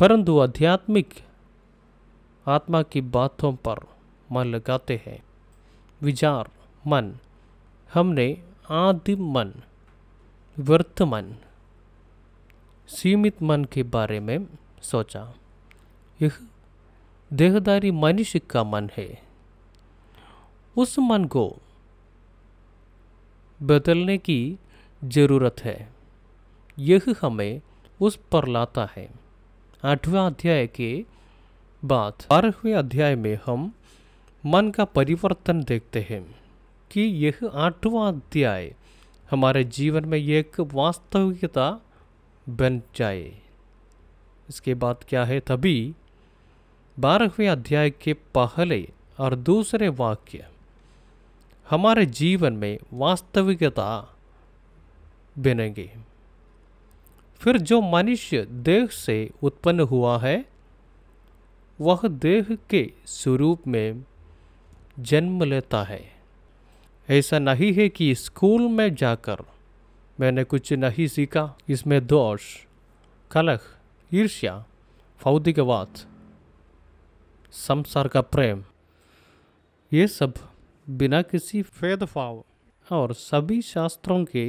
परंतु आध्यात्मिक आत्मा की बातों पर मन लगाते हैं। विचार मन, हमने आदिम मन, व्यर्थ मन, सीमित मन के बारे में सोचा। यह देहदारी मनुष्य का मन है। उस मन को बदलने की जरूरत है। यह हमें उस पर लाता है। आठवां अध्याय के बाद बारहवें अध्याय में हम मन का परिवर्तन देखते हैं कि यह आठवां अध्याय हमारे जीवन में एक वास्तविकता बन जाए। इसके बाद क्या है, तभी बारहवें अध्याय के पहले और दूसरे वाक्य हमारे जीवन में वास्तविकता बनेंगे। फिर जो मनुष्य देह से उत्पन्न हुआ है वह देह के स्वरूप में जन्म लेता है। ऐसा नहीं है कि स्कूल में जाकर मैंने कुछ नहीं सीखा। इसमें दोष, कलह, ईर्ष्या, भौतिकवाद, संसार का प्रेम, ये सब बिना किसी भेदभाव और सभी शास्त्रों के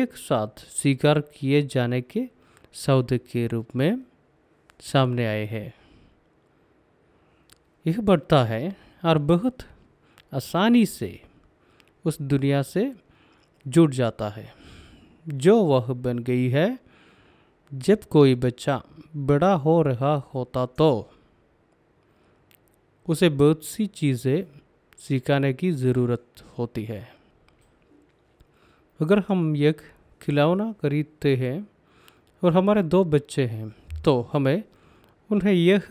एक साथ स्वीकार किए जाने के सौदे के रूप में सामने आए हैं। यह बढ़ता है और बहुत आसानी से उस दुनिया से जुड़ जाता है जो वह बन गई है। जब कोई बच्चा बड़ा हो रहा होता तो उसे बहुत सी चीज़ें सिखाने की ज़रूरत होती है। अगर हम एक खिलौना खरीदते हैं और हमारे दो बच्चे हैं तो हमें उन्हें यह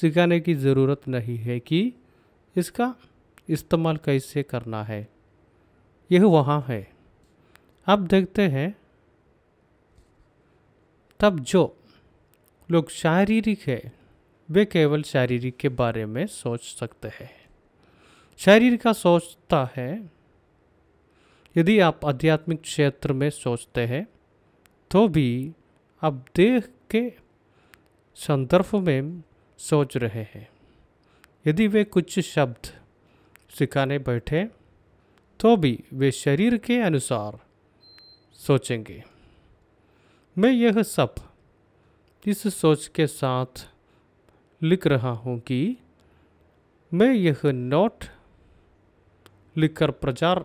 सिखाने की ज़रूरत नहीं है कि इसका इस्तेमाल कैसे करना है। यह वहाँ है, आप देखते हैं। तब जो लोग शारीरिक है वे केवल शारीरिक के बारे में सोच सकते हैं, शरीर का सोचता है। यदि आप आध्यात्मिक क्षेत्र में सोचते हैं तो भी आप देह के संदर्भ में सोच रहे हैं। यदि वे कुछ शब्द सिखाने बैठे तो भी वे शरीर के अनुसार सोचेंगे। मैं यह सब इस सोच के साथ लिख रहा हूँ कि मैं यह नोट लिखकर प्रचार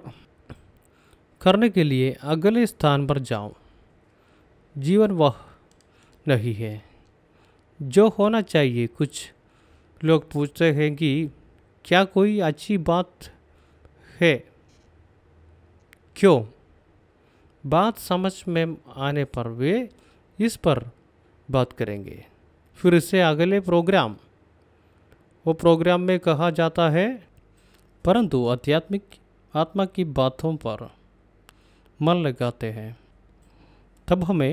करने के लिए अगले स्थान पर जाऊँ। जीवन वह नहीं है जो होना चाहिए। कुछ लोग पूछते हैं कि क्या कोई अच्छी बात है? क्यों? बात समझ में आने पर वे इस पर बात करेंगे। फिर से अगले प्रोग्राम वो प्रोग्राम में कहा जाता है, परंतु आध्यात्मिक आत्मा की बातों पर मन लगाते हैं तब हमें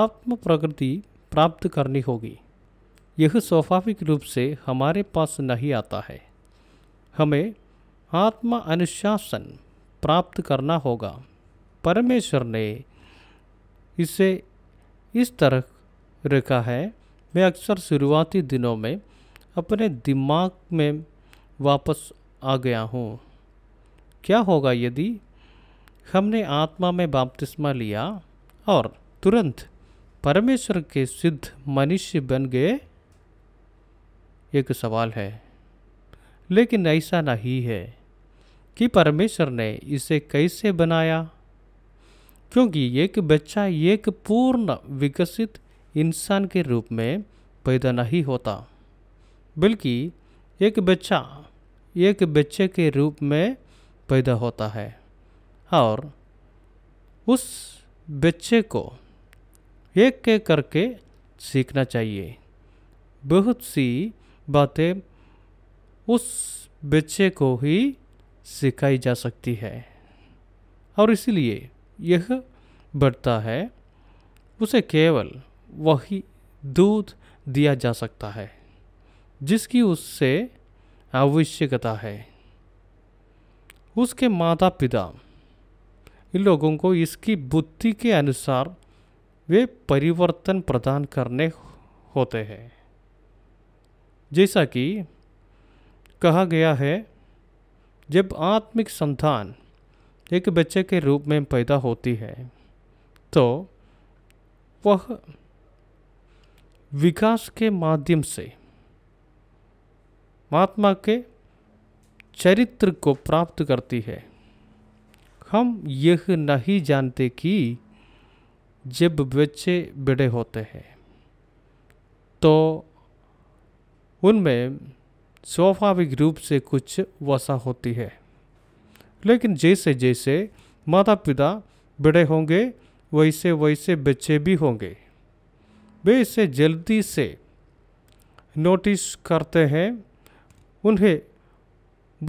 आत्म प्रकृति प्राप्त करनी होगी। यह स्वाभाविक रूप से हमारे पास नहीं आता है। हमें आत्म अनुशासन प्राप्त करना होगा। परमेश्वर ने इसे इस तरह रखा है। मैं अक्सर शुरुआती दिनों में अपने दिमाग में वापस आ गया हूँ। क्या होगा यदि हमने आत्मा में बपतिस्मा लिया और तुरंत परमेश्वर के सिद्ध मनुष्य बन गए? एक सवाल है, लेकिन ऐसा नहीं है कि परमेश्वर ने इसे कैसे बनाया, क्योंकि एक बच्चा एक पूर्ण विकसित इंसान के रूप में पैदा नहीं होता, बल्कि एक बच्चा एक बच्चे के रूप में पैदा होता है और उस बच्चे को एक एक करके सीखना चाहिए। बहुत सी बातें उस बच्चे को ही सिखाई जा सकती है और इसलिए यह बढ़ता है। उसे केवल वही दूध दिया जा सकता है जिसकी उससे आवश्यकता है। उसके माता पिता इन लोगों को इसकी बुद्धि के अनुसार वे परिवर्तन प्रदान करने होते हैं। जैसा कि कहा गया है, जब आत्मिक संतान एक बच्चे के रूप में पैदा होती है तो वह विकास के माध्यम से आत्मा के चरित्र को प्राप्त करती है। हम यह नहीं जानते कि जब बच्चे बड़े होते हैं तो उनमें स्वाभाविक रूप से कुछ वसा होती है, लेकिन जैसे जैसे माता पिता बड़े होंगे वैसे वैसे बच्चे भी होंगे। वे इसे जल्दी से नोटिस करते हैं। उन्हें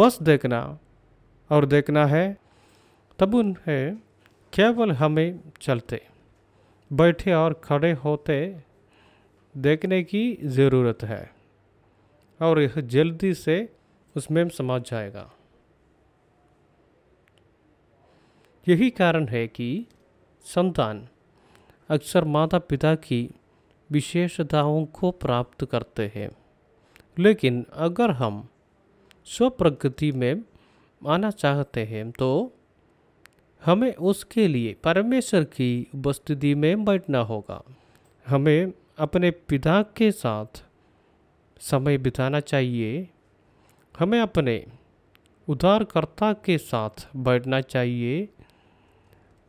बस देखना और देखना है, तब उन्हें केवल हमें चलते बैठे और खड़े होते देखने की ज़रूरत है और यह जल्दी से उसमें समझ जाएगा। यही कारण है कि संतान अक्सर माता पिता की विशेषताओं को प्राप्त करते हैं, लेकिन अगर हम स्वप्रकृति में आना चाहते हैं तो हमें उसके लिए परमेश्वर की उपस्थिति में बैठना होगा। हमें अपने पिता के साथ समय बिताना चाहिए। हमें अपने उद्धारकर्ता के साथ बैठना चाहिए।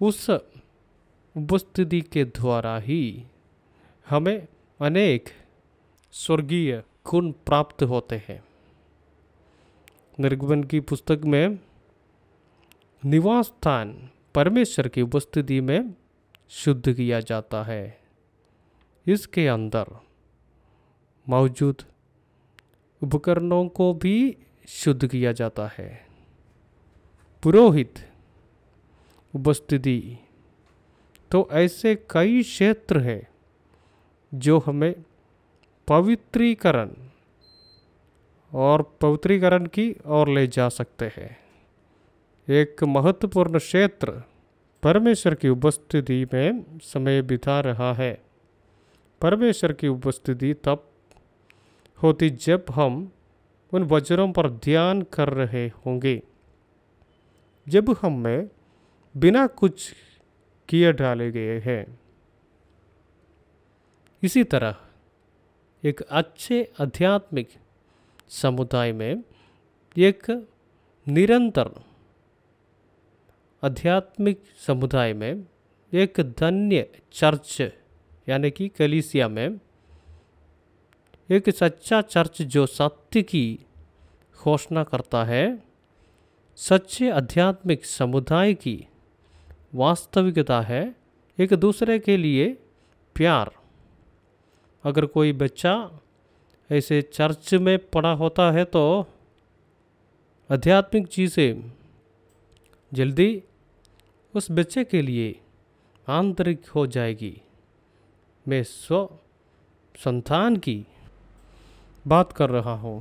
उस उपस्थिति के द्वारा ही हमें अनेक स्वर्गीय गुण प्राप्त होते हैं। निर्गमन की पुस्तक में निवास स्थान परमेश्वर की उपस्थिति में शुद्ध किया जाता है। इसके अंदर मौजूद उपकरणों को भी शुद्ध किया जाता है। पुरोहित उपस्थिति तो ऐसे कई क्षेत्र हैं जो हमें पवित्रीकरण और पवित्रीकरण की ओर ले जा सकते हैं। एक महत्वपूर्ण क्षेत्र परमेश्वर की उपस्थिति में समय बिता रहा है। परमेश्वर की उपस्थिति तब होती जब हम उन वज्रों पर ध्यान कर रहे होंगे। जब हमें बिना कुछ किए डाले गए हैं। इसी तरह एक अच्छे आध्यात्मिक समुदाय में एक निरंतर आध्यात्मिक समुदाय में एक धन्य चर्च यानी कि कलीसिया में एक सच्चा चर्च जो सत्य की घोषणा करता है, सच्चे आध्यात्मिक समुदाय की वास्तविकता है एक दूसरे के लिए प्यार। अगर कोई बच्चा ऐसे चर्च में पड़ा होता है तो आध्यात्मिक चीज़ें जल्दी उस बच्चे के लिए आंतरिक हो जाएगी। मैं स्व संतान की बात कर रहा हूँ,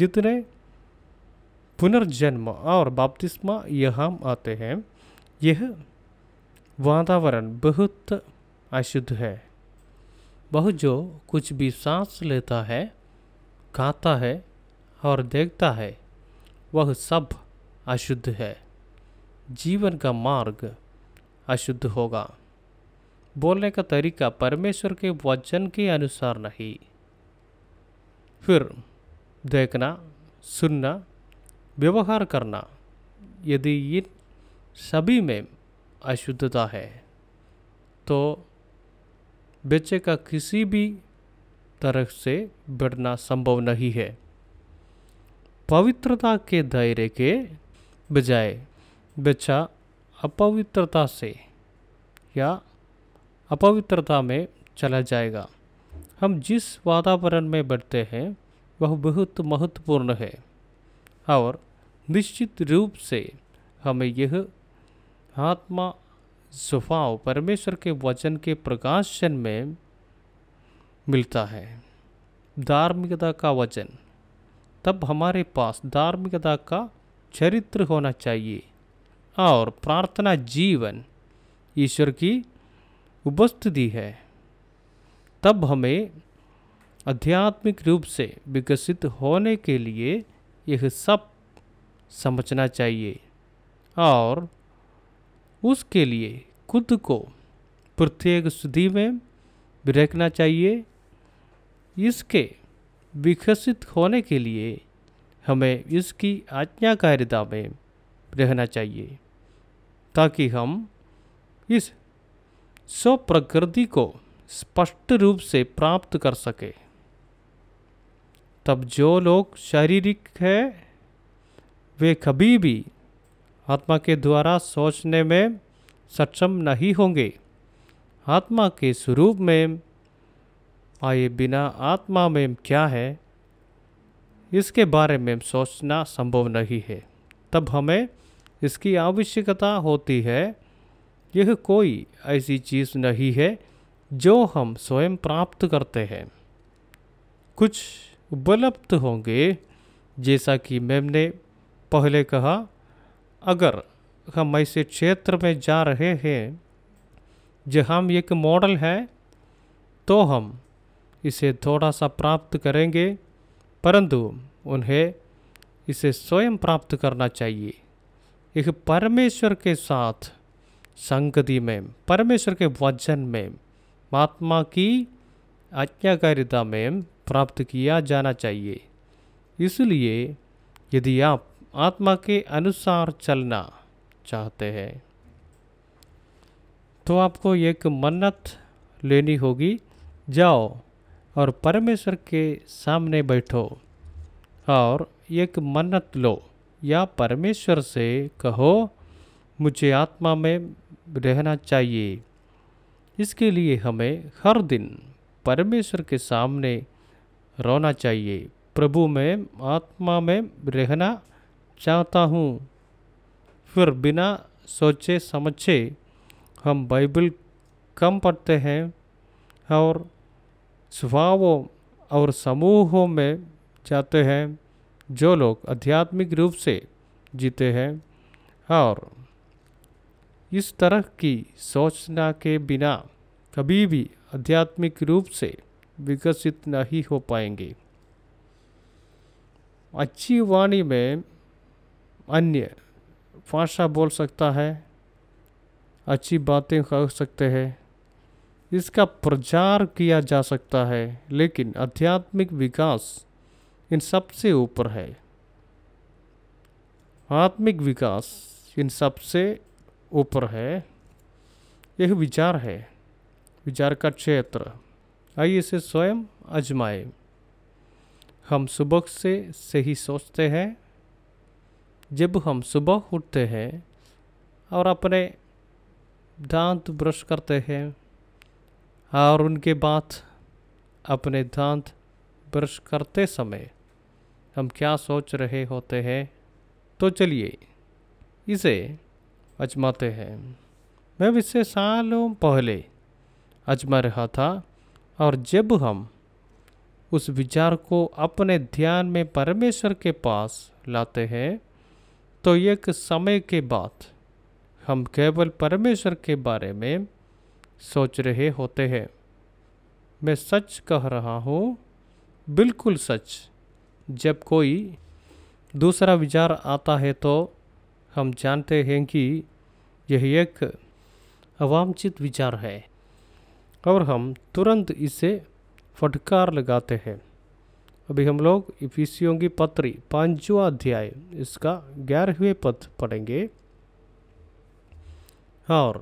जितने पुनर्जन्म और बपतिस्मा यहाँ आते हैं, यह वातावरण बहुत अशुद्ध है। वह जो कुछ भी सांस लेता है, खाता है और देखता है, वह सब अशुद्ध है। जीवन का मार्ग अशुद्ध होगा। बोलने का तरीका परमेश्वर के वचन के अनुसार नहीं। फिर देखना, सुनना, व्यवहार करना, यदि ये सभी में अशुद्धता है तो बच्चे का किसी भी तरह से बढ़ना संभव नहीं है। पवित्रता के दायरे के बजाय बच्चा अपवित्रता से या अपवित्रता में चला जाएगा। हम जिस वातावरण में बढ़ते हैं वह बहुत महत्वपूर्ण है और निश्चित रूप से हमें यह आत्मा स्वभाव परमेश्वर के वचन के प्रकाशन में मिलता है। धार्मिकता का वचन, तब हमारे पास धार्मिकता का चरित्र होना चाहिए और प्रार्थना जीवन ईश्वर की उपस्थिति है, तब हमें आध्यात्मिक रूप से विकसित होने के लिए यह सब समझना चाहिए और उसके लिए खुद को प्रत्येक स्थिति में रखना चाहिए। इसके विकसित होने के लिए हमें इसकी आज्ञाकारिता में रहना चाहिए ताकि हम इस स्व प्रकृति को स्पष्ट रूप से प्राप्त कर सके। तब जो लोग शारीरिक है वे कभी भी आत्मा के द्वारा सोचने में सक्षम नहीं होंगे। आत्मा के स्वरूप में आए बिना आत्मा में क्या है इसके बारे में सोचना संभव नहीं है। तब हमें इसकी आवश्यकता होती है। यह कोई ऐसी चीज़ नहीं है जो हम स्वयं प्राप्त करते हैं। कुछ उपलब्ध होंगे, जैसा कि मैंने पहले कहा। अगर हम ऐसे क्षेत्र में जा रहे हैं जहाँ हम एक मॉडल है तो हम इसे थोड़ा सा प्राप्त करेंगे, परंतु उन्हें इसे स्वयं प्राप्त करना चाहिए। एक परमेश्वर के साथ संगति में, परमेश्वर के वचन में, आत्मा की आज्ञाकारिता में प्राप्त किया जाना चाहिए। इसलिए यदि आप आत्मा के अनुसार चलना चाहते हैं तो आपको एक मन्नत लेनी होगी। जाओ और परमेश्वर के सामने बैठो और एक मन्नत लो या परमेश्वर से कहो, मुझे आत्मा में रहना चाहिए। इसके लिए हमें हर दिन परमेश्वर के सामने रोना चाहिए। प्रभु में आत्मा में रहना चाहता हूँ। फिर बिना सोचे समझे हम बाइबल कम पढ़ते हैं और स्वभावों और समूहों में जाते हैं। जो लोग आध्यात्मिक रूप से जीते हैं और इस तरह की सोचना के बिना कभी भी आध्यात्मिक रूप से विकसित नहीं हो पाएंगे। अच्छी वाणी में अन्य भाषा बोल सकता है, अच्छी बातें कर सकते हैं, इसका प्रचार किया जा सकता है, लेकिन आध्यात्मिक विकास इन सबसे ऊपर है। आत्मिक विकास इन सबसे ऊपर है। यह विचार है, विचार का क्षेत्र। आइए इसे स्वयं आजमाएं। हम सुबह से सही सोचते हैं। जब हम सुबह उठते हैं और अपने दांत ब्रश करते हैं और उनके बाद अपने दांत ब्रश करते समय हम क्या सोच रहे होते हैं, तो चलिए इसे आजमाते हैं। मैं इससे सालों पहले आजमा रहा था, और जब हम उस विचार को अपने ध्यान में परमेश्वर के पास लाते हैं, तो एक समय के बाद हम केवल परमेश्वर के बारे में सोच रहे होते हैं। मैं सच कह रहा हूँ, बिल्कुल सच। जब कोई दूसरा विचार आता है तो हम जानते हैं कि यह एक अवांछित विचार है, और हम तुरंत इसे फटकार लगाते हैं। अभी हम लोग इफिसियों की पत्री पांचवा अध्याय इसका ग्यारहवें पद पढ़ेंगे। और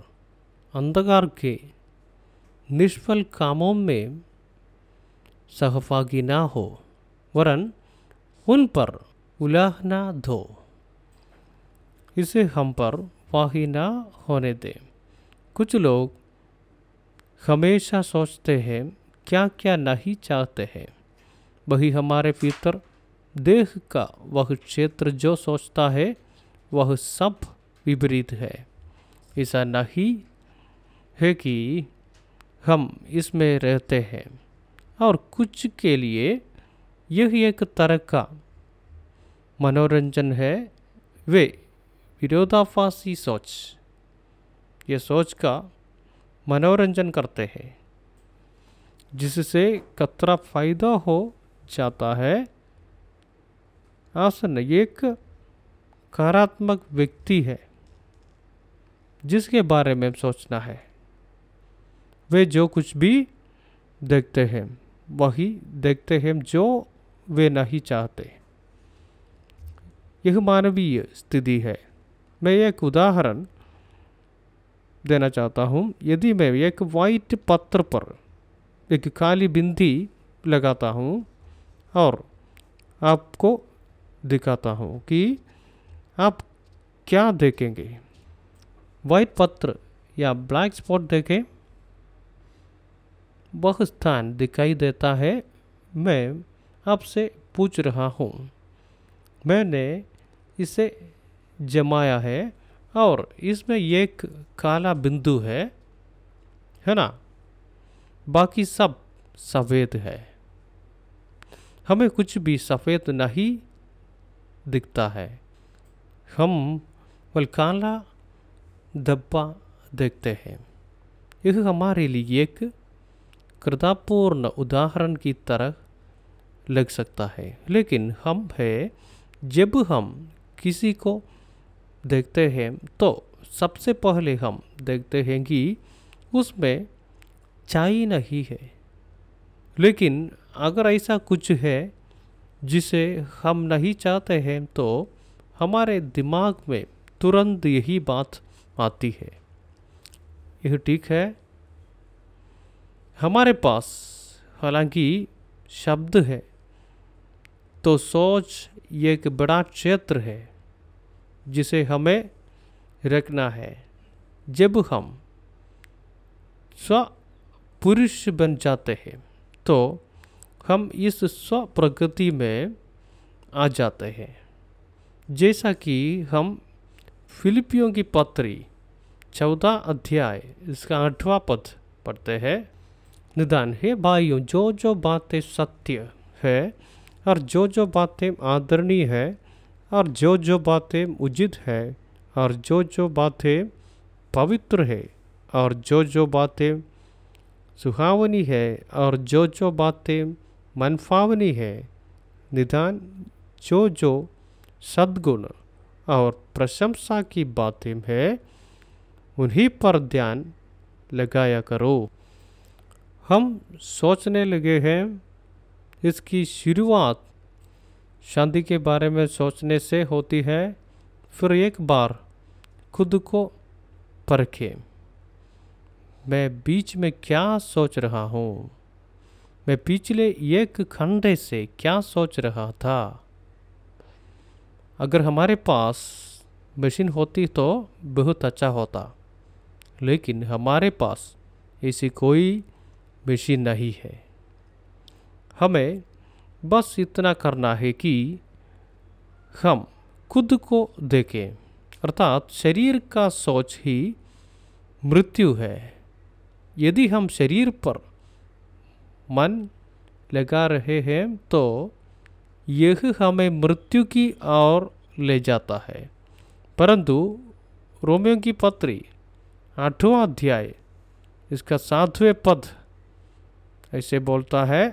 अंधकार के निष्फल कामों में सहभागी ना हो, वरन उन पर उलाह ना दो। इसे हम पर वाही ना होने दें। कुछ लोग हमेशा सोचते हैं क्या क्या नहीं चाहते हैं। वही हमारे भीतर देह का वह क्षेत्र जो सोचता है वह सब विपरीत है। ऐसा नहीं है कि हम इसमें रहते हैं, और कुछ के लिए यह एक तरह का मनोरंजन है। वे विरोधाभासी सोच, ये सोच का मनोरंजन करते हैं, जिससे कतरा फायदा हो जाता है। आसन एक कारात्मक व्यक्ति है जिसके बारे में सोचना है। वे जो कुछ भी देखते हैं वही देखते हैं जो वे नहीं चाहते। यह मानवीय स्थिति है। मैं एक उदाहरण देना चाहता हूँ। यदि मैं एक वाइट पत्र पर एक काली बिंदी लगाता हूँ और आपको दिखाता हूँ कि आप क्या देखेंगे, वाइट पत्र या ब्लैक स्पॉट देखें, वह स्थान दिखाई देता है। मैं आपसे पूछ रहा हूँ, मैंने इसे जमाया है और इसमें एक काला बिंदु है, है ना? बाकी सब सफ़ेद है। हमें कुछ भी सफ़ेद नहीं दिखता है। हम वह काला धब्बा देखते हैं। यह हमारे लिए एक कृतापूर्ण उदाहरण की तरह लग सकता है, लेकिन हम है जब हम किसी को देखते हैं तो सबसे पहले हम देखते हैं कि उसमें चाई नहीं है। लेकिन अगर ऐसा कुछ है जिसे हम नहीं चाहते हैं, तो हमारे दिमाग में तुरंत यही बात आती है। यह ठीक है, हमारे पास हालांकि शब्द है, तो सोच एक बड़ा क्षेत्र है जिसे हमें रखना है। जब हम स्वपुरुष बन जाते हैं तो हम इस स्वप्रकृति में आ जाते हैं, जैसा कि हम फिलिपियों की पत्री चौथा अध्याय इसका आठवां पद पढ़ते हैं। निदान है भाइयों, जो जो बातें सत्य है, और जो जो बातें आदरणीय है, और जो जो बातें उचित है, और जो जो बातें पवित्र है, और जो जो बातें सुहावनी है, और जो जो बातें मनभावनी है, निदान जो जो सद्गुण और प्रशंसा की बातें हैं उन्हीं पर ध्यान लगाया करो। हम सोचने लगे हैं, इसकी शुरुआत शादी के बारे में सोचने से होती है। फिर एक बार खुद को परखें, मैं बीच में क्या सोच रहा हूँ, मैं पिछले एक घंटे से क्या सोच रहा था। अगर हमारे पास मशीन होती तो बहुत अच्छा होता, लेकिन हमारे पास ऐसी कोई मशीन नहीं है। हमें बस इतना करना है कि हम खुद को देखें, अर्थात शरीर का सोच ही मृत्यु है। यदि हम शरीर पर मन लगा रहे हैं तो यह हमें मृत्यु की ओर ले जाता है। परंतु रोमियों की पत्री आठवां अध्याय इसका सातवें पद ऐसे बोलता है,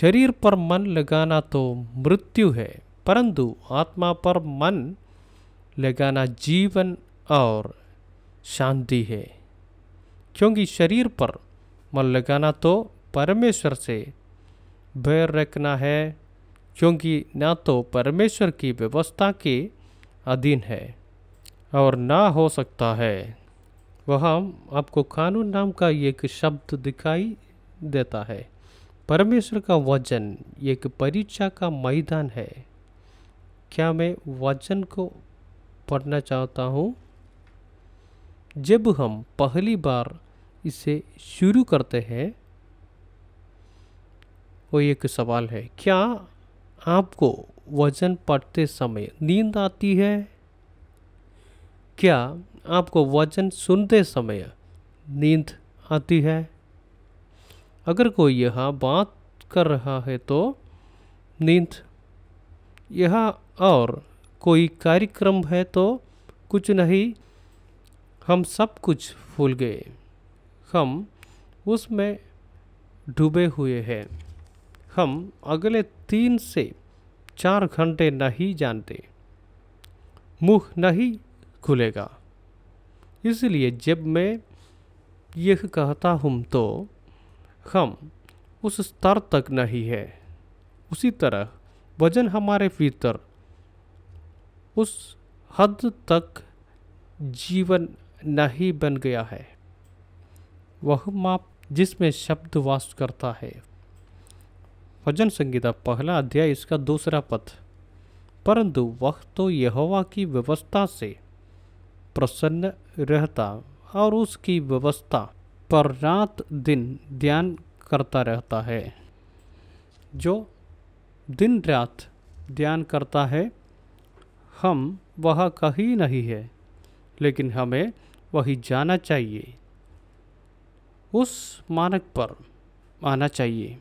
शरीर पर मन लगाना तो मृत्यु है, परंतु आत्मा पर मन लगाना जीवन और शांति है। क्योंकि शरीर पर मन लगाना तो परमेश्वर से बैर रखना है, क्योंकि ना तो परमेश्वर की व्यवस्था के अधीन है और ना हो सकता है। वहाँ आपको कानून नाम का एक शब्द दिखाई देता है। परमेश्वर का वचन एक परीक्षा का मैदान है। क्या मैं वचन को पढ़ना चाहता हूँ? जब हम पहली बार इसे शुरू करते हैं, वो एक सवाल है, क्या आपको वचन पढ़ते समय नींद आती है? क्या आपको वचन सुनते समय नींद आती है? अगर कोई यहाँ बात कर रहा है तो नींद, यहाँ और कोई कार्यक्रम है तो कुछ नहीं, हम सब कुछ भूल गए, हम उसमें डूबे हुए हैं। हम अगले तीन से चार घंटे नहीं जानते, मुँह नहीं खुलेगा। इसलिए जब मैं यह कहता हूँ तो हम उस स्तर तक नहीं है। उसी तरह वजन हमारे भीतर उस हद तक जीवन नहीं बन गया है, वह माप जिसमें शब्द वास करता है। भजन संगीता पहला अध्याय इसका दूसरा पद, परंतु वह तो यहोवा की व्यवस्था से प्रसन्न रहता और उसकी व्यवस्था पर रात दिन ध्यान करता रहता है। जो दिन रात ध्यान करता है, हम वह कहीं नहीं है, लेकिन हमें वही जाना चाहिए, उस मानक पर आना चाहिए।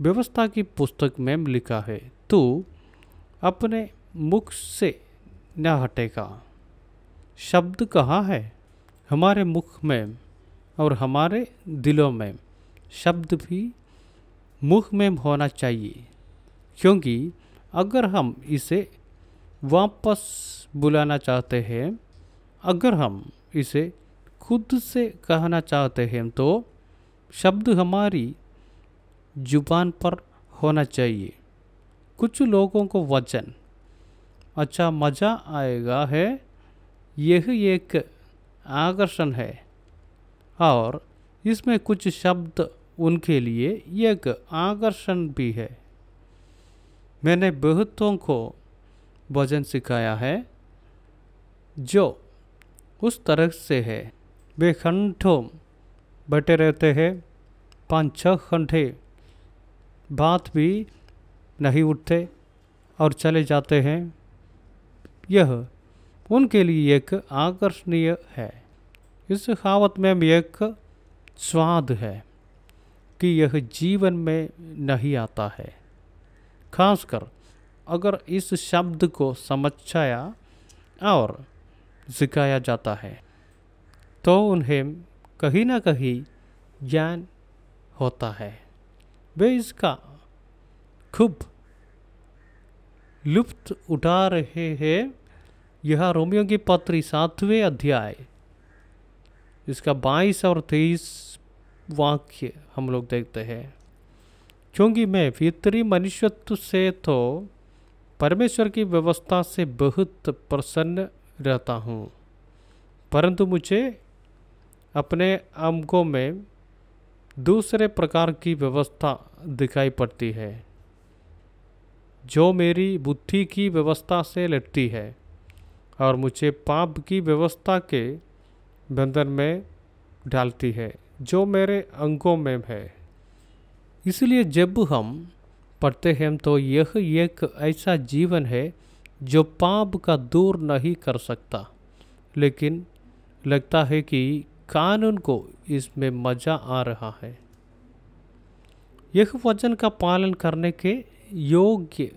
व्यवस्था की पुस्तक में लिखा है, तू अपने मुख से न हटेगा। शब्द कहाँ है? हमारे मुख में और हमारे दिलों में। शब्द भी मुख में होना चाहिए, क्योंकि अगर हम इसे वापस बुलाना चाहते हैं, अगर हम इसे खुद से कहना चाहते हैं तो शब्द हमारी जुबान पर होना चाहिए। कुछ लोगों को वचन अच्छा मज़ा आएगा है, यह एक आकर्षण है, और इसमें कुछ शब्द उनके लिए एक आकर्षण भी है। मैंने बहुतों को वचन सिखाया है जो उस तरह से है, वे घंटों बैठे रहते हैं, पाँच छः घंटे बात भी नहीं उठते और चले जाते हैं। यह उनके लिए एक आकर्षणीय है। इस कहावत में एक स्वाद है कि यह जीवन में नहीं आता है, खासकर अगर इस शब्द को समझाया और सिखाया जाता है तो उन्हें कहीं ना कहीं ज्ञान होता है, वे इसका खूब लुप्त उठा रहे हैं। यह रोमियों की पत्री सातवें अध्याय इसका बाईस और तेईस वाक्य हम लोग देखते हैं। क्योंकि मैं भीतरी मनुष्यत्व से तो परमेश्वर की व्यवस्था से बहुत प्रसन्न रहता हूँ, परंतु मुझे अपने अंगों में दूसरे प्रकार की व्यवस्था दिखाई पड़ती है जो मेरी बुद्धि की व्यवस्था से लटती है और मुझे पाप की व्यवस्था के बंधन में डालती है जो मेरे अंगों में है। इसलिए जब हम पढ़ते हैं तो यह एक ऐसा जीवन है जो पाप का दूर नहीं कर सकता, लेकिन लगता है कि कानून को इसमें मज़ा आ रहा है। यह वचन का पालन करने के योग्य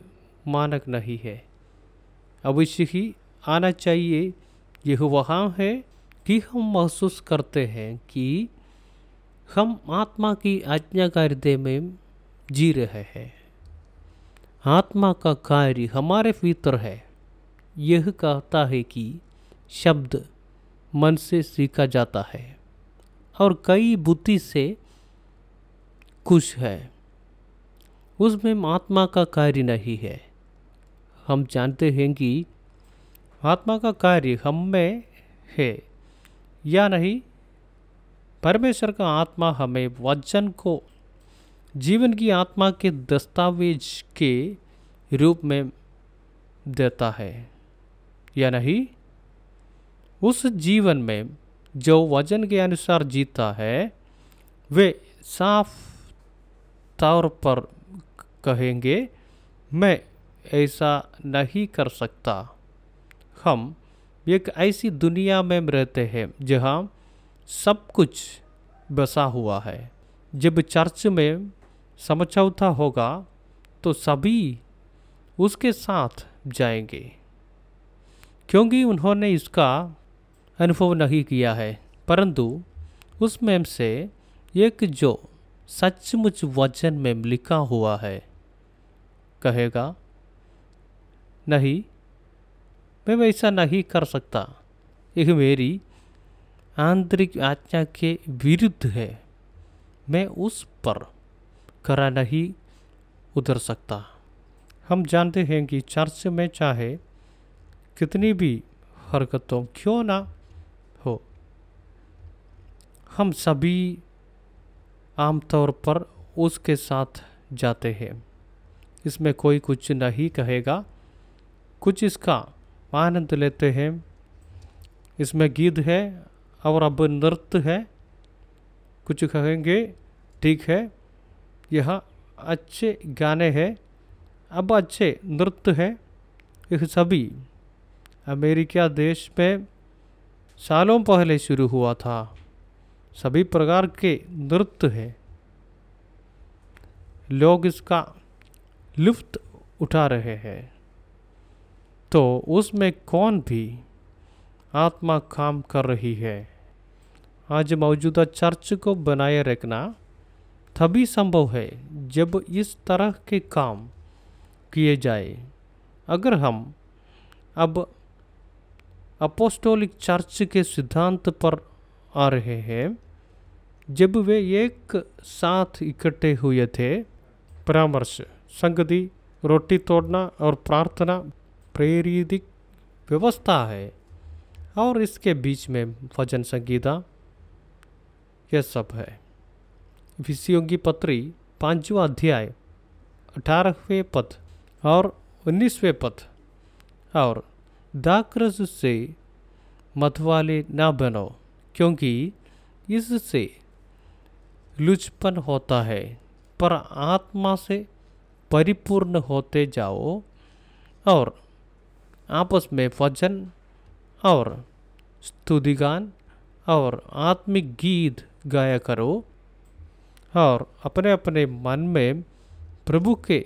मानक नहीं है। अवश्य ही आना चाहिए। यह वहाँ है कि हम महसूस करते हैं कि हम आत्मा की आज्ञाकारिता में जी रहे हैं। आत्मा का कार्य हमारे भीतर है। यह कहता है कि शब्द मन से सीखा जाता है और कई बुद्धि से कुछ है, उसमें आत्मा का कार्य नहीं है। हम जानते हैं कि आत्मा का कार्य हम में है या नहीं। परमेश्वर का आत्मा हमें वचन को जीवन की आत्मा के दस्तावेज के रूप में देता है या नहीं। उस जीवन में जो वचन के अनुसार जीता है वे साफ तौर पर कहेंगे मैं ऐसा नहीं कर सकता। हम एक ऐसी दुनिया में रहते हैं जहाँ सब कुछ बसा हुआ है। जब चर्च में समझौता होगा तो सभी उसके साथ जाएंगे क्योंकि उन्होंने इसका अनुभव नहीं किया है, परंतु उसमें से एक जो सचमुच वचन में लिखा हुआ है कहेगा नहीं, मैं वैसा नहीं कर सकता। यह मेरी आंतरिक आज्ञा के विरुद्ध है, मैं उस पर खरा नहीं उतर सकता। हम जानते हैं कि चर्च में चाहे कितनी भी हरकतों क्यों ना हो, हम सभी आमतौर पर उसके साथ जाते हैं। इसमें कोई कुछ नहीं कहेगा, कुछ इसका आनंद लेते हैं। इसमें गीत है और अब नृत्य है। कुछ कहेंगे ठीक है, यह अच्छे गाने हैं, अब अच्छे नृत्य है। यह सभी अमेरिका देश में सालों पहले शुरू हुआ था। सभी प्रकार के नृत्य हैं, लोग इसका लुफ्त उठा रहे हैं। तो उसमें कौन भी आत्मा काम कर रही है। आज मौजूदा चर्च को बनाए रखना तभी संभव है जब इस तरह के काम किए जाए। अगर हम अब अपोस्टोलिक चर्च के सिद्धांत पर आ रहे हैं, जब वे एक साथ इकट्ठे हुए थे, परामर्श, संगति, रोटी तोड़ना और प्रार्थना प्रेरित व्यवस्था है और इसके बीच में भजन संगीता, यह सब है। विषयों की पत्री पाँचवा अध्याय अठारहवें पद और उन्नीसवें पद और दाखरस से मतवाले ना बनो क्योंकि इससे लुचपन होता है, पर आत्मा से परिपूर्ण होते जाओ और आपस में वचन और स्तुतिगान और आत्मिक गीत गाया करो और अपने अपने मन में प्रभु के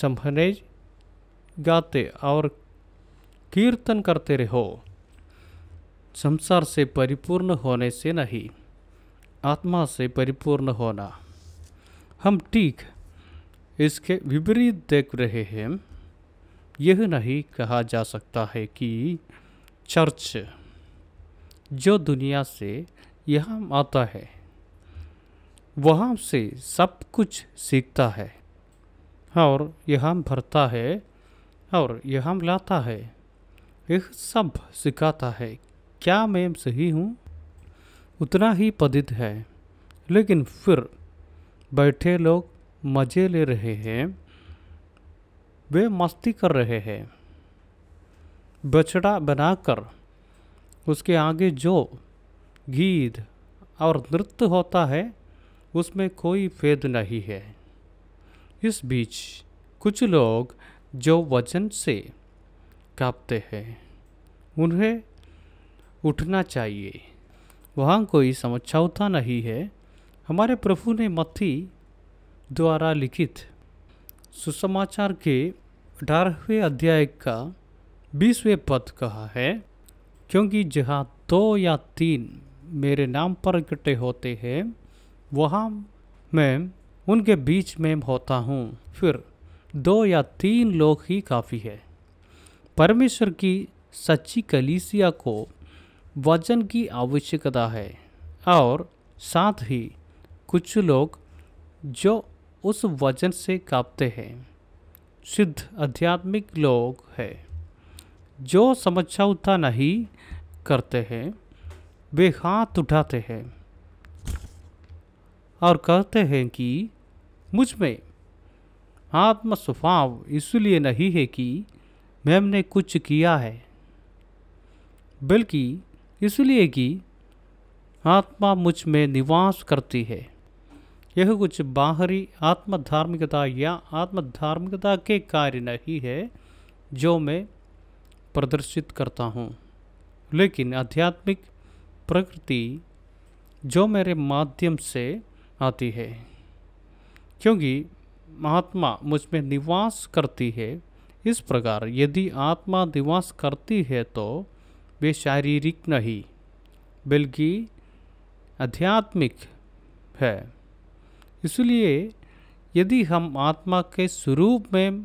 सम्हने गाते और कीर्तन करते रहो। संसार से परिपूर्ण होने से नहीं, आत्मा से परिपूर्ण होना। हम ठीक इसके विपरीत देख रहे हैं। यह नहीं कहा जा सकता है कि चर्च जो दुनिया से यहाँ आता है वहाँ से सब कुछ सीखता है और यहाँ भरता है और यहाँ लाता है, यह सब सिखाता है। क्या मैं सही हूँ? उतना ही पतित है, लेकिन फिर बैठे लोग मज़े ले रहे हैं, वे मस्ती कर रहे हैं। बछड़ा बनाकर उसके आगे जो गीत और नृत्य होता है उसमें कोई भेद नहीं है। इस बीच कुछ लोग जो वजन से कांपते हैं उन्हें उठना चाहिए, वहाँ कोई समझौता नहीं है। हमारे प्रभु ने मत्ती द्वारा लिखित सुसमाचार के अठारहवें अध्याय का बीसवें पद कहा है, क्योंकि जहाँ दो या तीन मेरे नाम पर इकट्ठे होते हैं वहाँ मैं उनके बीच में होता हूँ। फिर दो या तीन लोग ही काफ़ी है। परमेश्वर की सच्ची कलीसिया को वचन की आवश्यकता है और साथ ही कुछ लोग जो उस वचन से कांपते हैं। सिद्ध आध्यात्मिक लोग हैं जो समझौता नहीं करते हैं, वे हाथ उठाते हैं और कहते हैं कि मुझ में आत्म स्वभाव इसलिए नहीं है कि मैम ने कुछ किया है, बल्कि इसलिए कि आत्मा मुझ में निवास करती है। यह कुछ बाहरी आत्मधार्मिकता या आत्मधार्मिकता के कार्य नहीं है जो मैं प्रदर्शित करता हूँ, लेकिन आध्यात्मिक प्रकृति जो मेरे माध्यम से आती है। क्योंकि आत्मा मुझ में निवास करती है, इस प्रकार यदि आत्मा निवास करती है तो वे शारीरिक नहीं बल्कि आध्यात्मिक है। इसलिए यदि हम आत्मा के स्वरूप में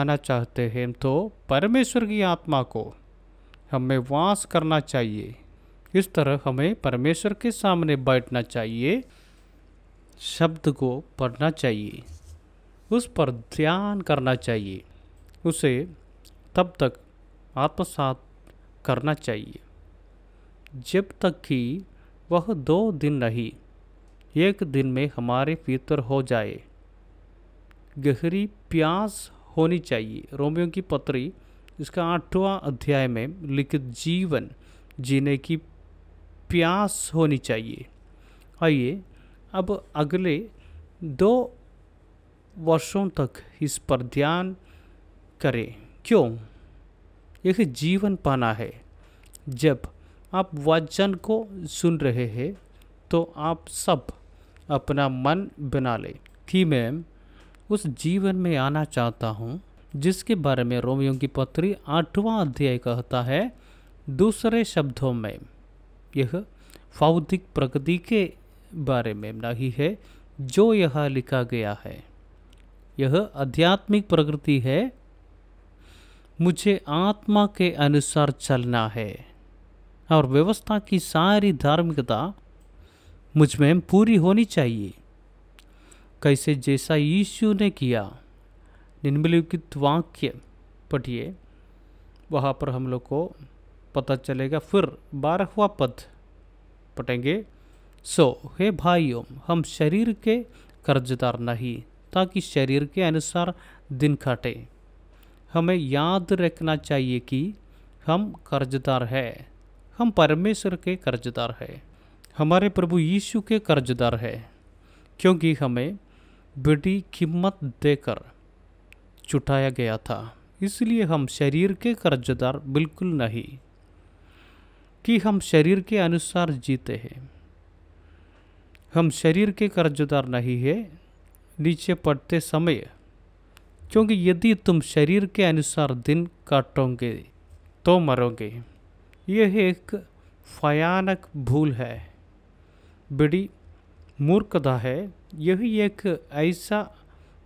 आना चाहते हैं तो परमेश्वर की आत्मा को हमें वास करना चाहिए। इस तरह हमें परमेश्वर के सामने बैठना चाहिए, शब्द को पढ़ना चाहिए, उस पर ध्यान करना चाहिए, उसे तब तक आत्मसात करना चाहिए जब तक कि वह दो दिन नहीं एक दिन में हमारे भीतर हो जाए। गहरी प्यास होनी चाहिए। रोमियों की पत्री इसका आठवां अध्याय में लिखित जीवन जीने की प्यास होनी चाहिए। आइए अब अगले दो वर्षों तक इस पर ध्यान करें। क्यों? यह जीवन पाना है। जब आप वचन को सुन रहे हैं तो आप सब अपना मन बना लें कि मैं उस जीवन में आना चाहता हूँ जिसके बारे में रोमियों की पत्री आठवां अध्याय कहता है। दूसरे शब्दों में यह भौतिक प्रकृति के बारे में नहीं है जो यह लिखा गया है, यह आध्यात्मिक प्रकृति है। मुझे आत्मा के अनुसार चलना है और व्यवस्था की सारी धार्मिकता मुझ में पूरी होनी चाहिए। कैसे? जैसा यीशु ने किया। निम्नलिखित वाक्य पढ़िए, वहाँ पर हम लोग को पता चलेगा। फिर बारहवां पद पढ़ेंगे। सो हे भाइयों, हम शरीर के कर्जदार नहीं ताकि शरीर के अनुसार दिन काटे। हमें याद रखना चाहिए कि हम कर्जदार हैं, हम परमेश्वर के कर्जदार हैं, हमारे प्रभु यीशु के कर्जदार हैं, क्योंकि हमें बड़ी कीमत देकर छुटाया गया था। इसलिए हम शरीर के कर्जदार बिल्कुल नहीं कि हम शरीर के अनुसार जीते हैं। हम शरीर के कर्जदार नहीं है नीचे पढ़ते समय, क्योंकि यदि तुम शरीर के अनुसार दिन काटोगे तो मरोगे। यह एक भयानक भूल है, बड़ी मूर्खता है। यही एक ऐसा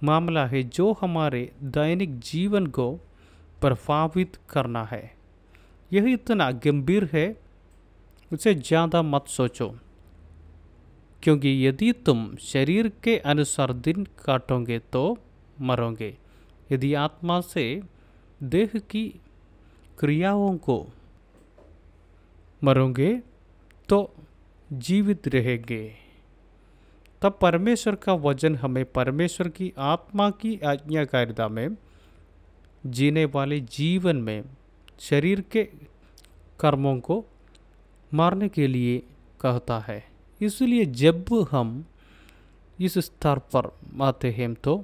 मामला है जो हमारे दैनिक जीवन को प्रभावित करना है। यह इतना गंभीर है, उसे ज़्यादा मत सोचो, क्योंकि यदि तुम शरीर के अनुसार दिन काटोगे तो मरोगे। यदि आत्मा से देह की क्रियाओं को मरोगे तो जीवित रहेंगे। तब परमेश्वर का वचन हमें परमेश्वर की आत्मा की आज्ञाकारिता में जीने वाले जीवन में शरीर के कर्मों को मारने के लिए कहता है। इसलिए जब हम इस स्तर पर आते हैं तो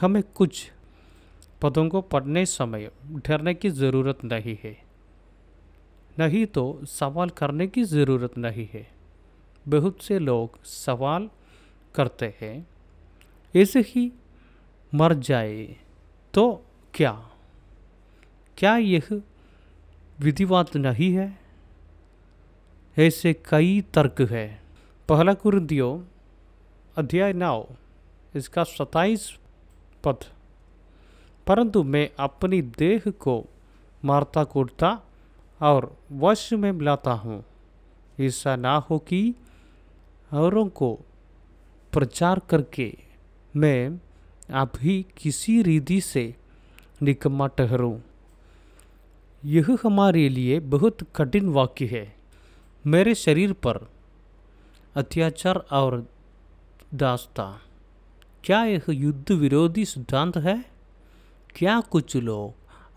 हमें कुछ पदों को पढ़ने समय डरने की ज़रूरत नहीं है, नहीं तो सवाल करने की ज़रूरत नहीं है। बहुत से लोग सवाल करते हैं, ऐसे ही मर जाए तो क्या क्या यह विधिवत नहीं है? ऐसे कई तर्क है। पहला कुरिन्थियों अध्याय नौ इसका सत्ताईस पद, परंतु मैं अपनी देह को मारता कूटता और वश में लाता हूँ, ऐसा ना हो कि औरों को प्रचार करके मैं आप ही किसी रीति से निकम्मा ठहरूँ। यह हमारे लिए बहुत कठिन वाक्य है। मेरे शरीर पर अत्याचार और दास्ता, क्या यह युद्ध विरोधी सिद्धांत है? क्या कुछ लोग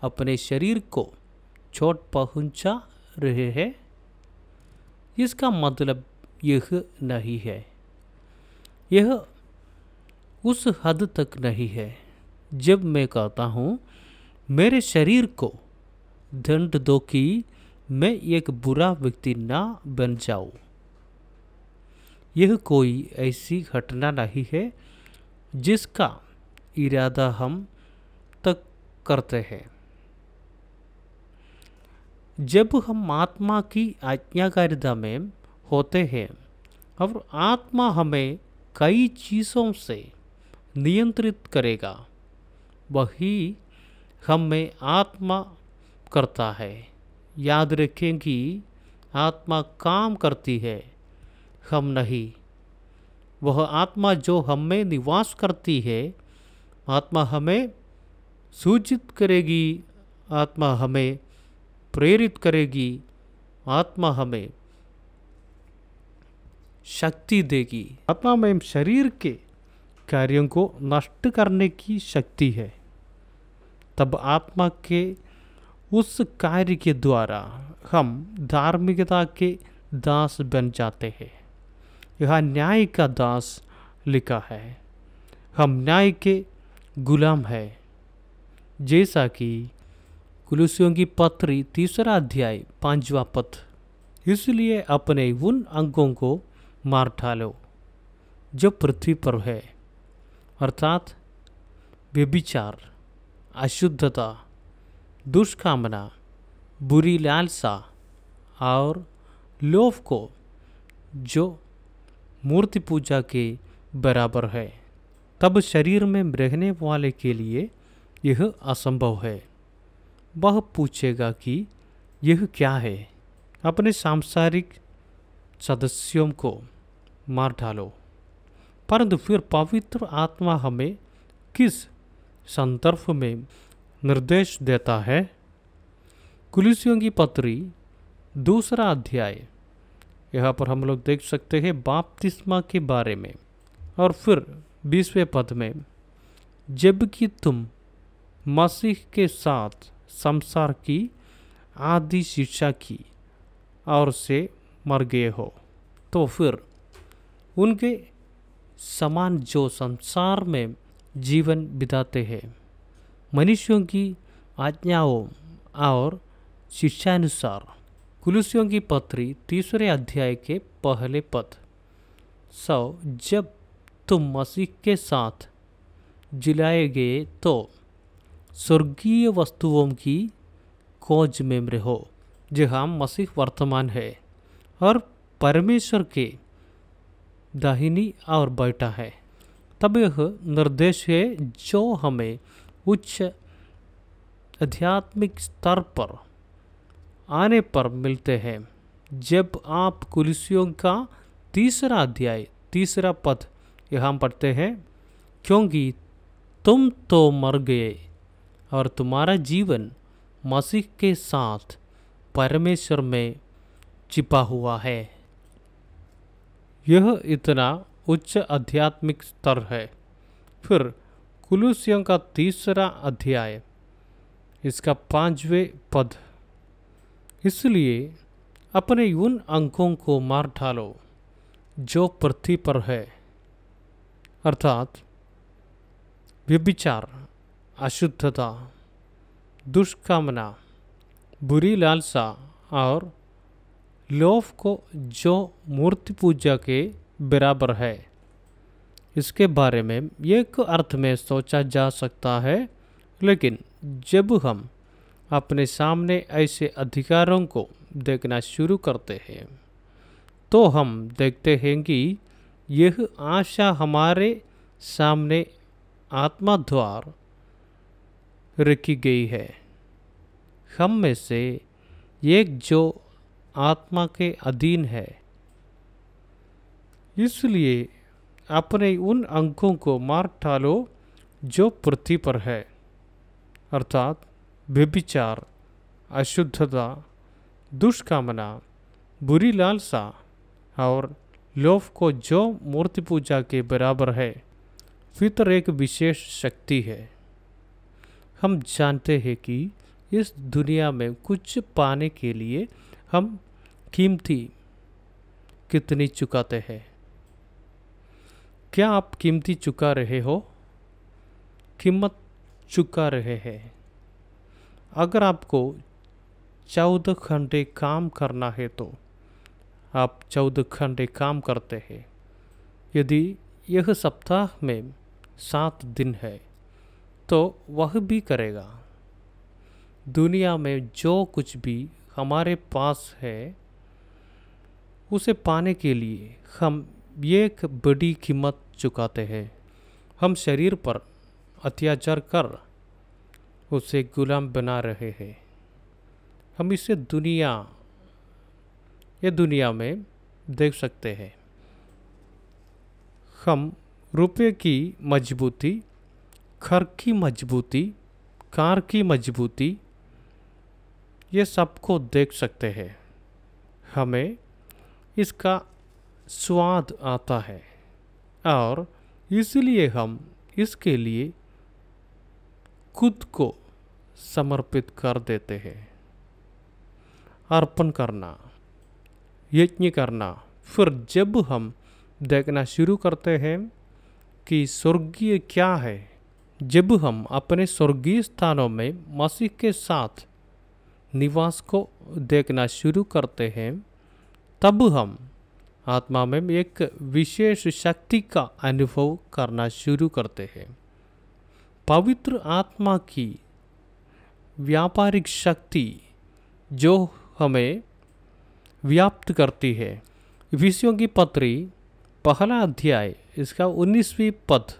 अपने शरीर को चोट पहुंचा रहे हैं? इसका मतलब यह नहीं है, यह उस हद तक नहीं है। जब मैं कहता हूँ मेरे शरीर को दंड दो कि मैं एक बुरा व्यक्ति ना बन जाऊँ, यह कोई ऐसी घटना नहीं है जिसका इरादा हम तक करते हैं। जब हम आत्मा की आज्ञाकारिता में होते हैं और आत्मा हमें कई चीज़ों से नियंत्रित करेगा, वही हमें आत्मा करता है। याद रखें कि आत्मा काम करती है, हम नहीं। वह आत्मा जो हमें निवास करती है, आत्मा हमें सूचित करेगी, आत्मा हमें प्रेरित करेगी, आत्मा हमें शक्ति देगी। आत्मा में शरीर के कार्यों को नष्ट करने की शक्ति है। तब आत्मा के उस कार्य के द्वारा हम धार्मिकता के दास बन जाते हैं। यह न्याय का दास लिखा है, हम न्याय के गुलाम है, जैसा कि कुलुसियों की पत्री तीसरा अध्याय पांचवा पद। इसलिए अपने उन अंगों को मार डालो जो पृथ्वी पर है, अर्थात व्यभिचार, अशुद्धता, दुष्कामना, बुरी लालसा और लोभ को, जो मूर्ति पूजा के बराबर है। तब शरीर में रहने वाले के लिए यह असंभव है। वह पूछेगा कि यह क्या है? अपने सांसारिक सदस्यों को मार डालो। परंतु फिर पवित्र आत्मा हमें किस संदर्भ में निर्देश देता है? कुलुसियों की पत्री दूसरा अध्याय, यहाँ पर हम लोग देख सकते हैं बपतिस्मा के बारे में। और फिर बीसवें पद में, जबकि तुम मसीह के साथ संसार की आदि शिक्षा की और से मर गए हो, तो फिर उनके समान जो संसार में जीवन बिताते हैं, मनुष्यों की आज्ञाओं और शिक्षानुसार। कुलुसियों की पत्री तीसरे अध्याय के पहले पद, सो जब तुम मसीह के साथ जिलाए गए तो स्वर्गीय वस्तुओं की खोज में रहो, जहाँ मसीह वर्तमान है और परमेश्वर के दाहिनी और बैठा है। तब यह निर्देश है जो हमें उच्च आध्यात्मिक स्तर पर आने पर मिलते हैं जब आप कुलसियों का तीसरा अध्याय तीसरा पद यहाँ पढ़ते हैं, क्योंकि तुम तो मर गए और तुम्हारा जीवन मसीह के साथ परमेश्वर में छिपा हुआ है। यह इतना उच्च आध्यात्मिक स्तर है। फिर कुलसियों का तीसरा अध्याय इसका पांचवें पद, इसलिए अपने उन अंकों को मार डालो जो पृथ्वी पर है, अर्थात व्यभिचार, अशुद्धता, दुष्कामना, बुरी लालसा और लोभ को जो मूर्ति पूजा के बराबर है। इसके बारे में एक अर्थ में सोचा जा सकता है, लेकिन जब हम अपने सामने ऐसे अधिकारों को देखना शुरू करते हैं तो हम देखते हैं कि यह आशा हमारे सामने आत्मा द्वारा रखी गई है। हम में से एक जो आत्मा के अधीन है, इसलिए अपने उन अंकों को मार डालो जो पृथ्वी पर है, अर्थात व्यभिचार, अशुद्धता, दुष्कामना, बुरी लालसा और लोभ को जो मूर्ति पूजा के बराबर है। फितर एक विशेष शक्ति है। हम जानते हैं कि इस दुनिया में कुछ पाने के लिए हम कीमती कितनी चुकाते हैं। क्या आप कीमती चुका रहे हो? कीमत चुका रहे हैं। अगर आपको चौदह घंटे काम करना है तो आप चौदह घंटे काम करते हैं। यदि यह सप्ताह में सात दिन है तो वह भी करेगा। दुनिया में जो कुछ भी हमारे पास है उसे पाने के लिए हम एक बड़ी कीमत चुकाते हैं। हम शरीर पर अत्याचार कर उसे गुलाम बना रहे हैं। हम इसे दुनिया ये दुनिया में देख सकते हैं। हम रुपये की मजबूती, घर की मजबूती, कार की मजबूती, ये सबको देख सकते हैं। हमें इसका स्वाद आता है और इसलिए हम इसके लिए खुद को समर्पित कर देते हैं। अर्पण करना, यज्ञ करना। फिर जब हम देखना शुरू करते हैं कि स्वर्गीय क्या है, जब हम अपने स्वर्गीय स्थानों में मसीह के साथ निवास को देखना शुरू करते हैं, तब हम आत्मा में एक विशेष शक्ति का अनुभव करना शुरू करते हैं। पवित्र आत्मा की व्यापारिक शक्ति जो हमें व्याप्त करती है। विषयों की पत्री पहला अध्याय इसका उन्नीसवीं पद,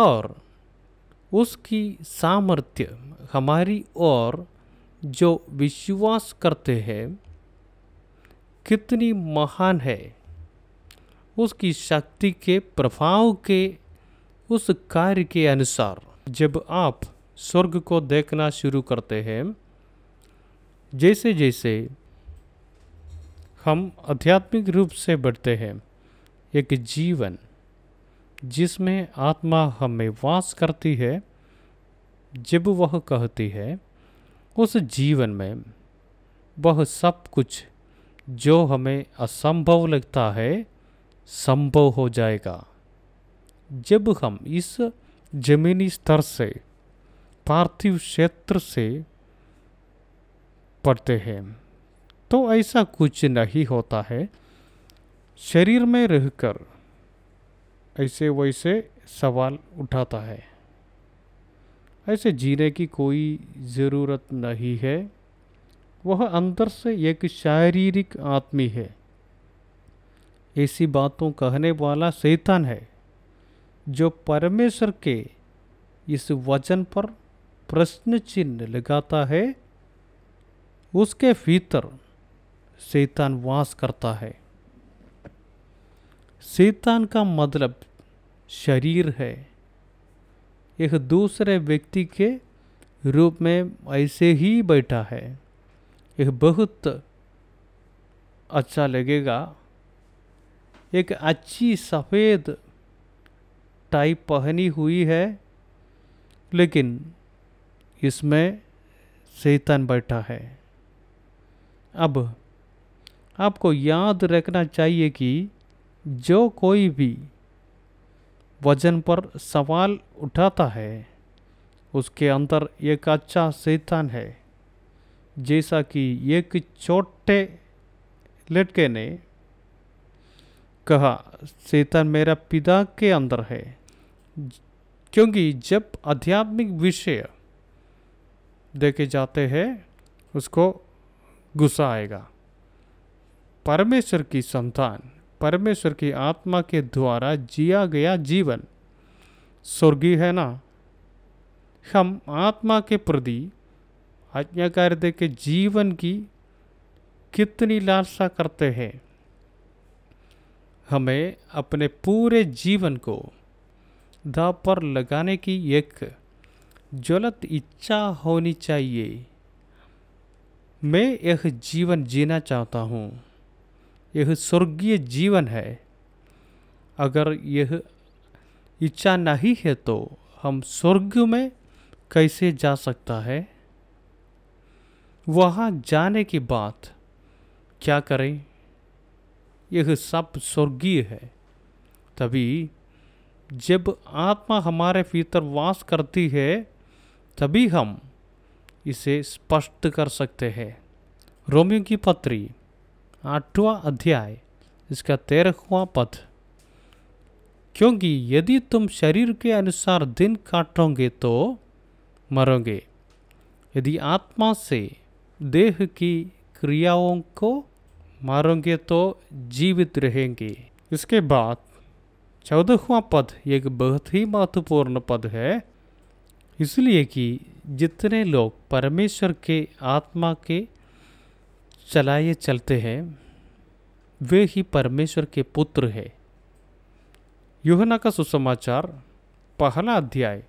और उसकी सामर्थ्य हमारी ओर जो विश्वास करते हैं कितनी महान है। उसकी शक्ति के प्रभाव के उस कार्य के अनुसार जब आप स्वर्ग को देखना शुरू करते हैं, जैसे जैसे हम आध्यात्मिक रूप से बढ़ते हैं, एक जीवन जिसमें आत्मा हमें वास करती है, जब वह कहती है, उस जीवन में वह सब कुछ जो हमें असंभव लगता है संभव हो जाएगा। जब हम इस जमीनी स्तर से, पार्थिव क्षेत्र से पढ़ते हैं तो ऐसा कुछ नहीं होता है। शरीर में रहकर ऐसे वैसे सवाल उठाता है, ऐसे जीने की कोई ज़रूरत नहीं है। वह अंदर से एक शारीरिक आदमी है। ऐसी बातों कहने वाला शैतान है जो परमेश्वर के इस वचन पर प्रश्न चिन्ह लगाता है, उसके भीतर शैतान वास करता है। शैतान का मतलब शरीर है। एक दूसरे व्यक्ति के रूप में ऐसे ही बैठा है। एक बहुत अच्छा लगेगा, एक अच्छी सफ़ेद टाई पहनी हुई है, लेकिन इसमें शैतान बैठा है। अब आपको याद रखना चाहिए कि जो कोई भी वजन पर सवाल उठाता है, उसके अंदर एक अच्छा शैतान है। जैसा कि एक छोटे लड़के ने कहा, शैतान मेरा पिता के अंदर है। क्योंकि जब आध्यात्मिक विषय देखे जाते हैं, उसको गुस्सा आएगा। परमेश्वर की संतान, परमेश्वर की आत्मा के द्वारा जिया गया जीवन स्वर्गीय है ना। हम आत्मा के प्रति आज्ञाकारिता के जीवन की कितनी लालसा करते हैं। हमें अपने पूरे जीवन को दांव पर लगाने की एक ज्वलंत इच्छा होनी चाहिए। मैं यह जीवन जीना चाहता हूँ। यह स्वर्गीय जीवन है। अगर यह इच्छा नहीं है तो हम स्वर्ग में कैसे जा सकता है? वहाँ जाने की बात क्या करें? यह सब स्वर्गीय है। तभी जब आत्मा हमारे भीतर वास करती है, तभी हम इसे स्पष्ट कर सकते हैं। रोमियों की पत्री आठवां अध्याय, इसका तेरहवां पद। क्योंकि यदि तुम शरीर के अनुसार दिन काटोगे तो मरोगे, यदि आत्मा से देह की क्रियाओं को मारोगे तो जीवित रहेंगे। इसके बाद चौदहवां पद एक बहुत ही महत्वपूर्ण पद है, इसलिए कि जितने लोग परमेश्वर के आत्मा के चलाए चलते हैं, वे ही परमेश्वर के पुत्र हैं। यूहन्ना का सुसमाचार पहला अध्याय,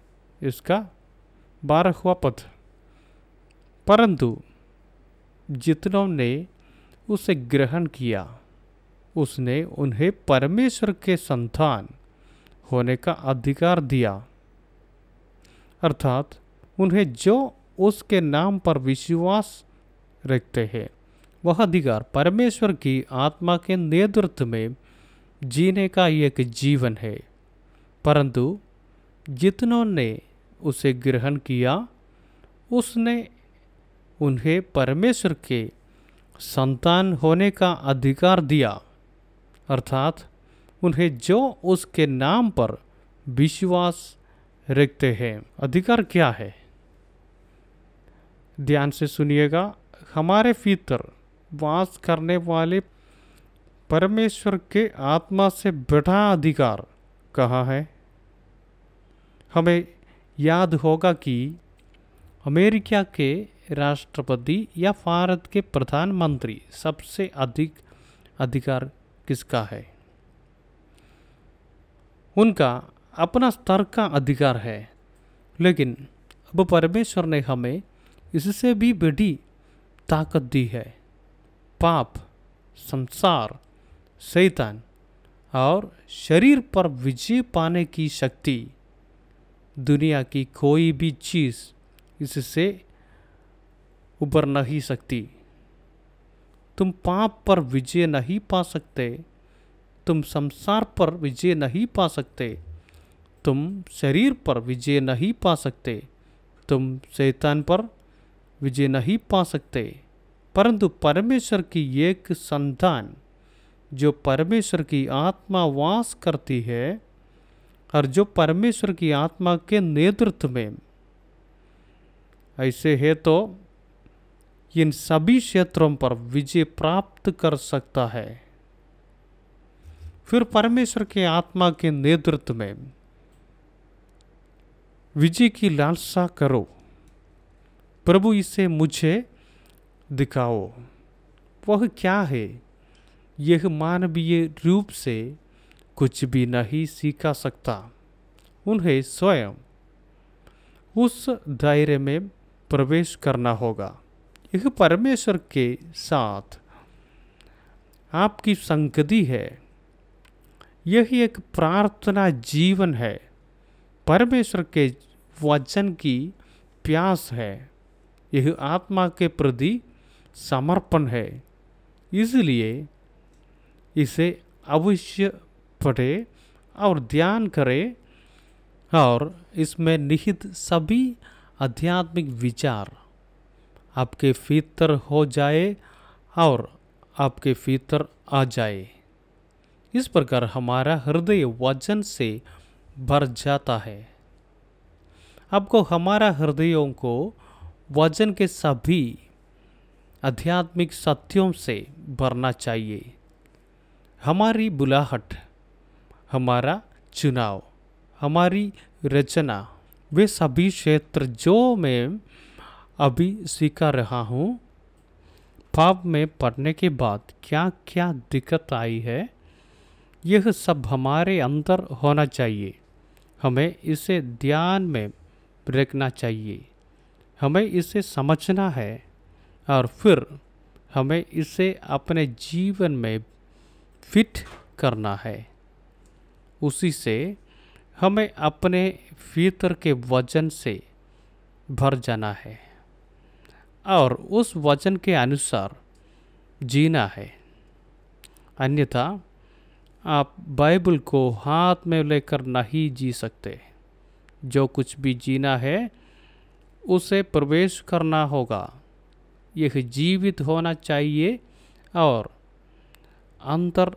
इसका बारहवां पद। परंतु जितनों ने उसे ग्रहण किया, उसने उन्हें परमेश्वर के संतान होने का अधिकार दिया, अर्थात उन्हें जो उसके नाम पर विश्वास रखते हैं। वह अधिकार परमेश्वर की आत्मा के नेतृत्व में जीने का एक जीवन है। परंतु जितनों ने उसे ग्रहण किया, उसने उन्हें परमेश्वर के संतान होने का अधिकार दिया, अर्थात उन्हें जो उसके नाम पर विश्वास रखते हैं। अधिकार क्या है? ध्यान से सुनिएगा। हमारे भीतर वास करने वाले परमेश्वर के आत्मा से बैठा अधिकार कहाँ है? हमें याद होगा कि अमेरिका के राष्ट्रपति या भारत के प्रधानमंत्री सबसे अधिक अधिकार किसका है? उनका अपना स्तर का अधिकार है। लेकिन अब परमेश्वर ने हमें इससे भी बड़ी ताकत दी है। पाप, संसार, शैतान और शरीर पर विजय पाने की शक्ति दुनिया की कोई भी चीज़ इससे ऊपर नहीं सकती। तुम पाप पर विजय नहीं पा सकते, तुम संसार पर विजय नहीं पा सकते, तुम शरीर पर विजय नहीं पा सकते, तुम शैतान पर विजय नहीं पा सकते। परंतु परमेश्वर की एक संतान जो परमेश्वर की आत्मा वास करती है और जो परमेश्वर की आत्मा के नेतृत्व में ऐसे है, तो इन सभी क्षेत्रों पर विजय प्राप्त कर सकता है। फिर परमेश्वर के आत्मा के नेतृत्व में विजय की लालसा करो, प्रभु इसे मुझे दिखाओ। वह क्या है? यह मानवीय रूप से कुछ भी नहीं सीखा सकता। उन्हें स्वयं उस दायरे में प्रवेश करना होगा। यह परमेश्वर के साथ आपकी संगति है। यह एक प्रार्थना जीवन है, परमेश्वर के वचन की प्यास है, यह आत्मा के प्रति समर्पण है। इसलिए इसे अवश्य पढ़ें और ध्यान करें और इसमें निहित सभी आध्यात्मिक विचार आपके भीतर हो जाए और आपके भीतर आ जाए। इस प्रकार हमारा हृदय वचन से भर जाता है। आपको हमारा हृदयों को वचन के सभी आध्यात्मिक सत्यों से भरना चाहिए। हमारी बुलाहट, हमारा चुनाव, हमारी रचना, वे सभी क्षेत्र जो मैं अभी सीखा रहा हूँ, पाप में पढ़ने के बाद क्या क्या दिक्कत आई है, यह सब हमारे अंदर होना चाहिए। हमें इसे ध्यान में रखना चाहिए, हमें इसे समझना है और फिर हमें इसे अपने जीवन में फिट करना है। उसी से हमें अपने भीतर के वचन से भर जाना है और उस वचन के अनुसार जीना है। अन्यथा आप बाइबल को हाथ में लेकर नहीं जी सकते। जो कुछ भी जीना है उसे प्रवेश करना होगा। यह जीवित होना चाहिए और अंतर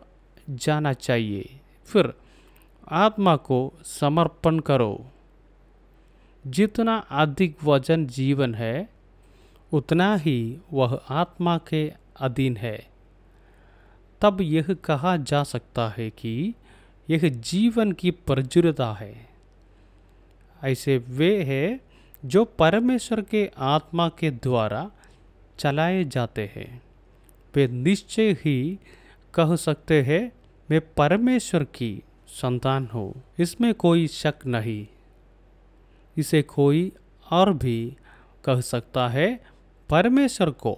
जाना चाहिए। फिर आत्मा को समर्पण करो। जितना अधिक वजन जीवन है उतना ही वह आत्मा के अधीन है। तब यह कहा जा सकता है कि यह जीवन की प्रजुरता है। ऐसे वे हैं जो परमेश्वर के आत्मा के द्वारा चलाए जाते हैं। वे निश्चय ही कह सकते हैं, मैं परमेश्वर की संतान हो। इसमें कोई शक नहीं। इसे कोई और भी कह सकता है, परमेश्वर को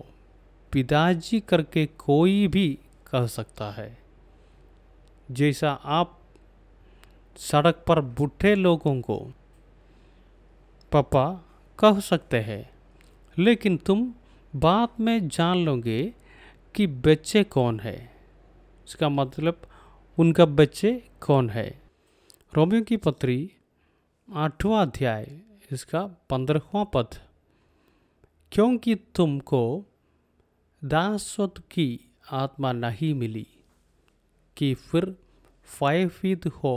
पिताजी करके कोई भी कह सकता है। जैसा आप सड़क पर बूढ़े लोगों को पापा कह सकते हैं, लेकिन तुम बाद में जान लोगे कि बच्चे कौन है। इसका मतलब उनका बच्चे कौन है। रोमियों की पत्री आठवां अध्याय इसका पंद्रहवां पद, क्योंकि तुमको दासत्व की आत्मा नहीं मिली कि फिर भयभीत हो,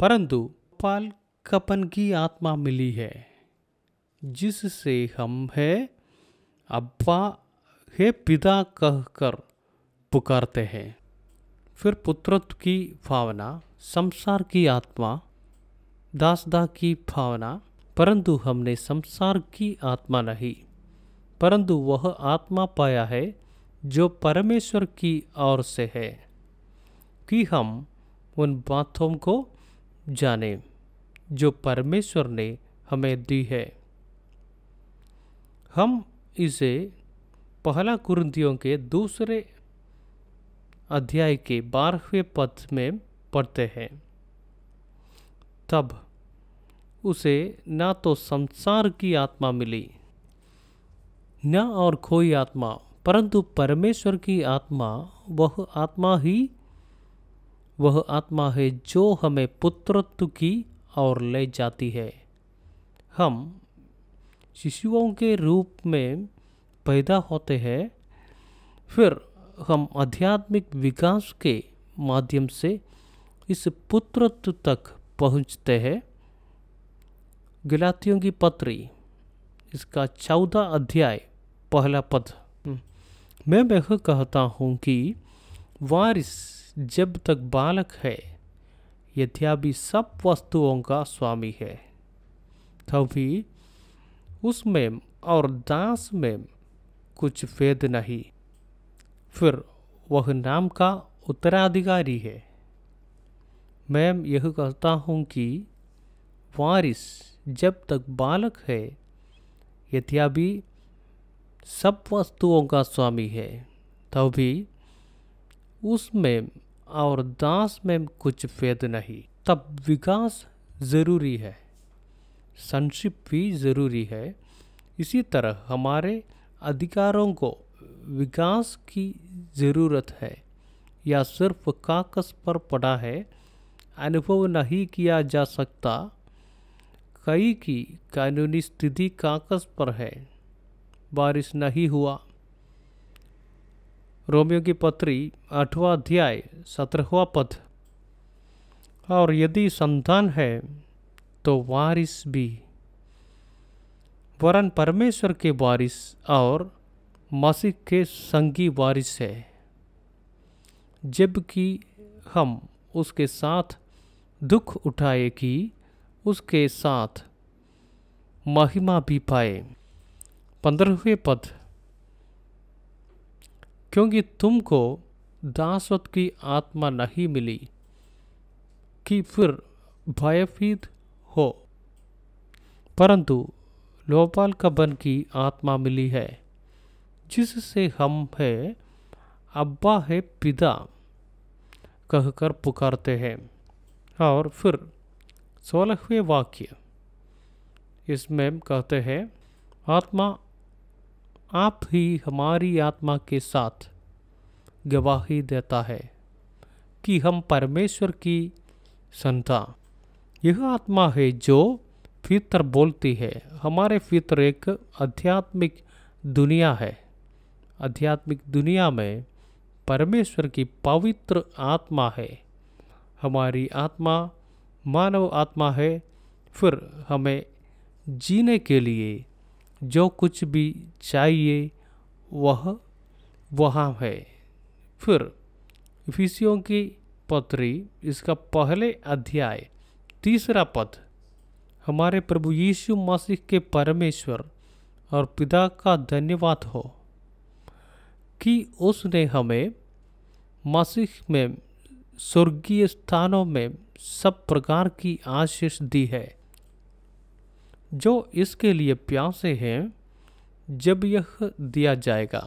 परंतु पालकपन की आत्मा मिली है, जिससे हम है अब्बा हे पिता कहकर पुकारते हैं। फिर पुत्रत्व की भावना, संसार की आत्मा, दासदा की भावना, परंतु हमने संसार की आत्मा नहीं, परंतु वह आत्मा पाया है जो परमेश्वर की ओर से है, कि हम उन बातों को जाने जो परमेश्वर ने हमें दी है। हम इसे पहला कुरिन्थियों के दूसरे अध्याय के बारहवें पद में पढ़ते हैं। तब उसे ना तो संसार की आत्मा मिली ना और कोई आत्मा, परंतु परमेश्वर की आत्मा, वह आत्मा ही वह आत्मा है जो हमें पुत्रत्व की ओर ले जाती है। हम शिशुओं के रूप में पैदा होते हैं, फिर हम आध्यात्मिक विकास के माध्यम से इस पुत्रत्व तक पहुँचते हैं। गलातियों की पत्री इसका चौदह अध्याय पहला पद, मैं यह कहता हूँ कि वारिस जब तक बालक है यद्यपि सब वस्तुओं का स्वामी है। तभी उसमें और दास में कुछ भेद नहीं, फिर वह नाम का उत्तराधिकारी है। मैं यह कहता हूँ कि वारिस जब तक बालक है यद्यपि सब वस्तुओं का स्वामी है, तभी उसमें और दास में कुछ भेद नहीं। तब विकास ज़रूरी है, संक्षिप्त भी ज़रूरी है। इसी तरह हमारे अधिकारों को विकास की ज़रूरत है, या सिर्फ कागज पर पड़ा है, अनुभव नहीं किया जा सकता। कई की कानूनी स्थिति कागज पर है, बारिश नहीं हुआ। रोमियों की पत्री आठवां अध्याय सत्रहवां पद। और यदि संतान है तो वारिस भी, वरन परमेश्वर के वारिस और मसीह के संगी वारिस है, जबकि हम उसके साथ दुख उठाए कि उसके साथ महिमा भी पाए। पंद्रहवें पद। क्योंकि तुमको दासत्व की आत्मा नहीं मिली कि फिर भयभीत हो, परंतु लोपाल कबन की आत्मा मिली है, जिससे हम है अब्बा है पिता कहकर पुकारते हैं। और फिर सोलहवें वाक्य इसमें कहते हैं, आत्मा आप ही हमारी आत्मा के साथ गवाही देता है कि हम परमेश्वर की संतान। यह आत्मा है जो फितर बोलती है। हमारे फितर एक आध्यात्मिक दुनिया है। आध्यात्मिक दुनिया में परमेश्वर की पवित्र आत्मा है। हमारी आत्मा मानव आत्मा है। फिर हमें जीने के लिए जो कुछ भी चाहिए वह वहाँ है। फिर इफिसियों की पत्री इसका पहले अध्याय तीसरा पद। हमारे प्रभु यीशु मसीह के परमेश्वर और पिता का धन्यवाद हो कि उसने हमें मसीह में स्वर्गीय स्थानों में सब प्रकार की आशीष दी है। जो इसके लिए प्यासे हैं, जब यह दिया जाएगा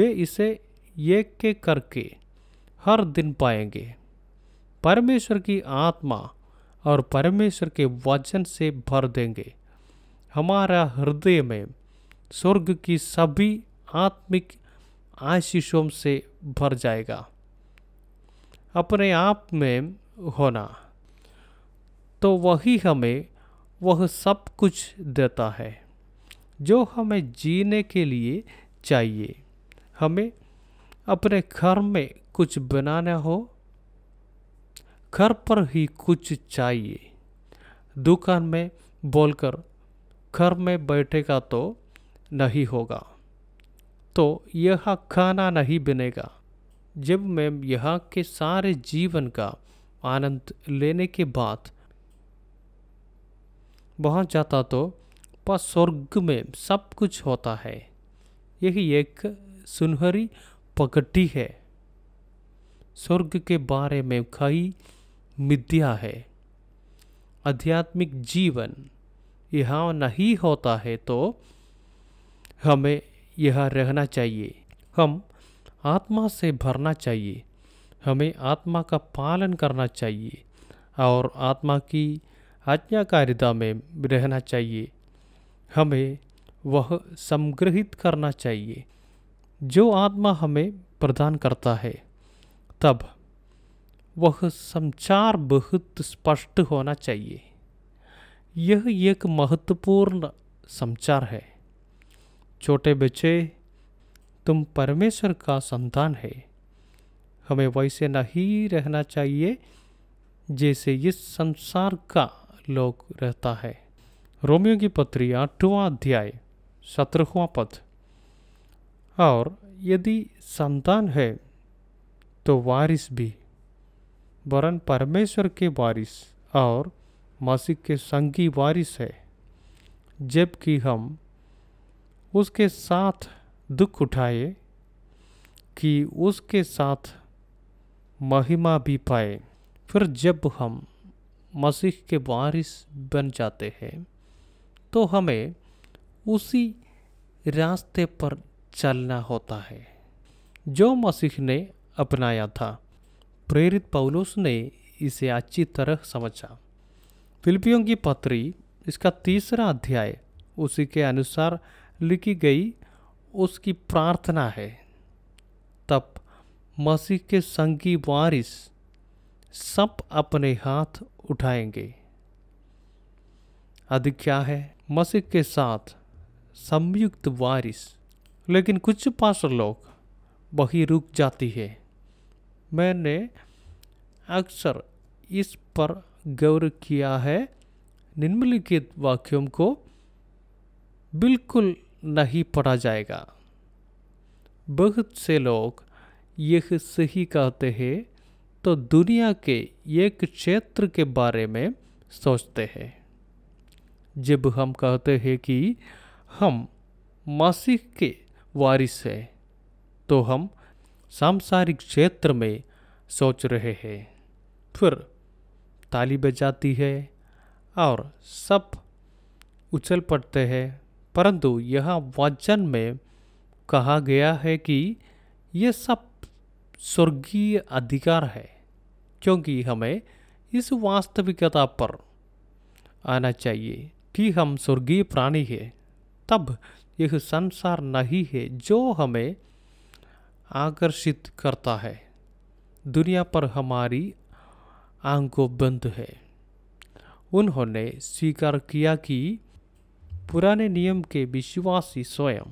वे इसे एक एक करके हर दिन पाएंगे। परमेश्वर की आत्मा और परमेश्वर के वचन से भर देंगे। हमारा हृदय में स्वर्ग की सभी आत्मिक आशीषों से भर जाएगा। अपने आप में होना तो वही हमें वह सब कुछ देता है जो हमें जीने के लिए चाहिए। हमें अपने घर में कुछ बनाना हो, घर पर ही कुछ चाहिए। दुकान में बोलकर घर में बैठेगा तो नहीं होगा, तो यह खाना नहीं बनेगा। जब मैं यहाँ के सारे जीवन का आनंद लेने के बाद वहाँ जाता तो बस स्वर्ग में सब कुछ होता है। यही एक सुनहरी पगड़ी है। स्वर्ग के बारे में कई मिथ्या है। आध्यात्मिक जीवन यहाँ नहीं होता है तो हमें यहाँ रहना चाहिए। हम आत्मा से भरना चाहिए। हमें आत्मा का पालन करना चाहिए और आत्मा की आज्ञाकारिता में रहना चाहिए। हमें वह संग्रहित करना चाहिए जो आत्मा हमें प्रदान करता है। तब वह संचार बहुत स्पष्ट होना चाहिए। यह एक महत्वपूर्ण संचार है। छोटे बच्चे, तुम परमेश्वर का संतान है। हमें वैसे नहीं रहना चाहिए जैसे इस संसार का लोग रहता है। रोमियों की पत्री आठवां अध्याय सत्रहवां पद। और यदि संतान है तो वारिस भी, वरन परमेश्वर के वारिस और मसीह के संगी वारिस है। जबकि हम उसके साथ दुख उठाए कि उसके साथ महिमा भी पाए। फिर जब हम मसीह के वारिस बन जाते हैं तो हमें उसी रास्ते पर चलना होता है जो मसीह ने अपनाया था। प्रेरित पौलुस ने इसे अच्छी तरह समझा। फिलिपियों की पत्री इसका तीसरा अध्याय उसी के अनुसार लिखी गई उसकी प्रार्थना है। तब मसीह के संगी वारिस सब अपने हाथ उठाएंगे। अधिक क्या है, मसीह के साथ संयुक्त वारिस। लेकिन कुछ पास्टर लोग वही रुक जाती है। मैंने अक्सर इस पर गौर किया है, निम्नलिखित वाक्यों को बिल्कुल नहीं पढ़ा जाएगा। बहुत से लोग यह सही कहते हैं तो दुनिया के एक क्षेत्र के बारे में सोचते हैं। जब हम कहते हैं कि हम मसीह के वारिस हैं तो हम सांसारिक क्षेत्र में सोच रहे हैं। फिर ताली बजाती है और सब उछल पड़ते हैं। परंतु यहाँ वचन में कहा गया है कि ये सब स्वर्गीय अधिकार है, क्योंकि हमें इस वास्तविकता पर आना चाहिए कि हम स्वर्गीय प्राणी हैं। तब यह संसार नहीं है जो हमें आकर्षित करता है। दुनिया पर हमारी आंखों बंद है। उन्होंने स्वीकार किया कि पुराने नियम के विश्वासी स्वयं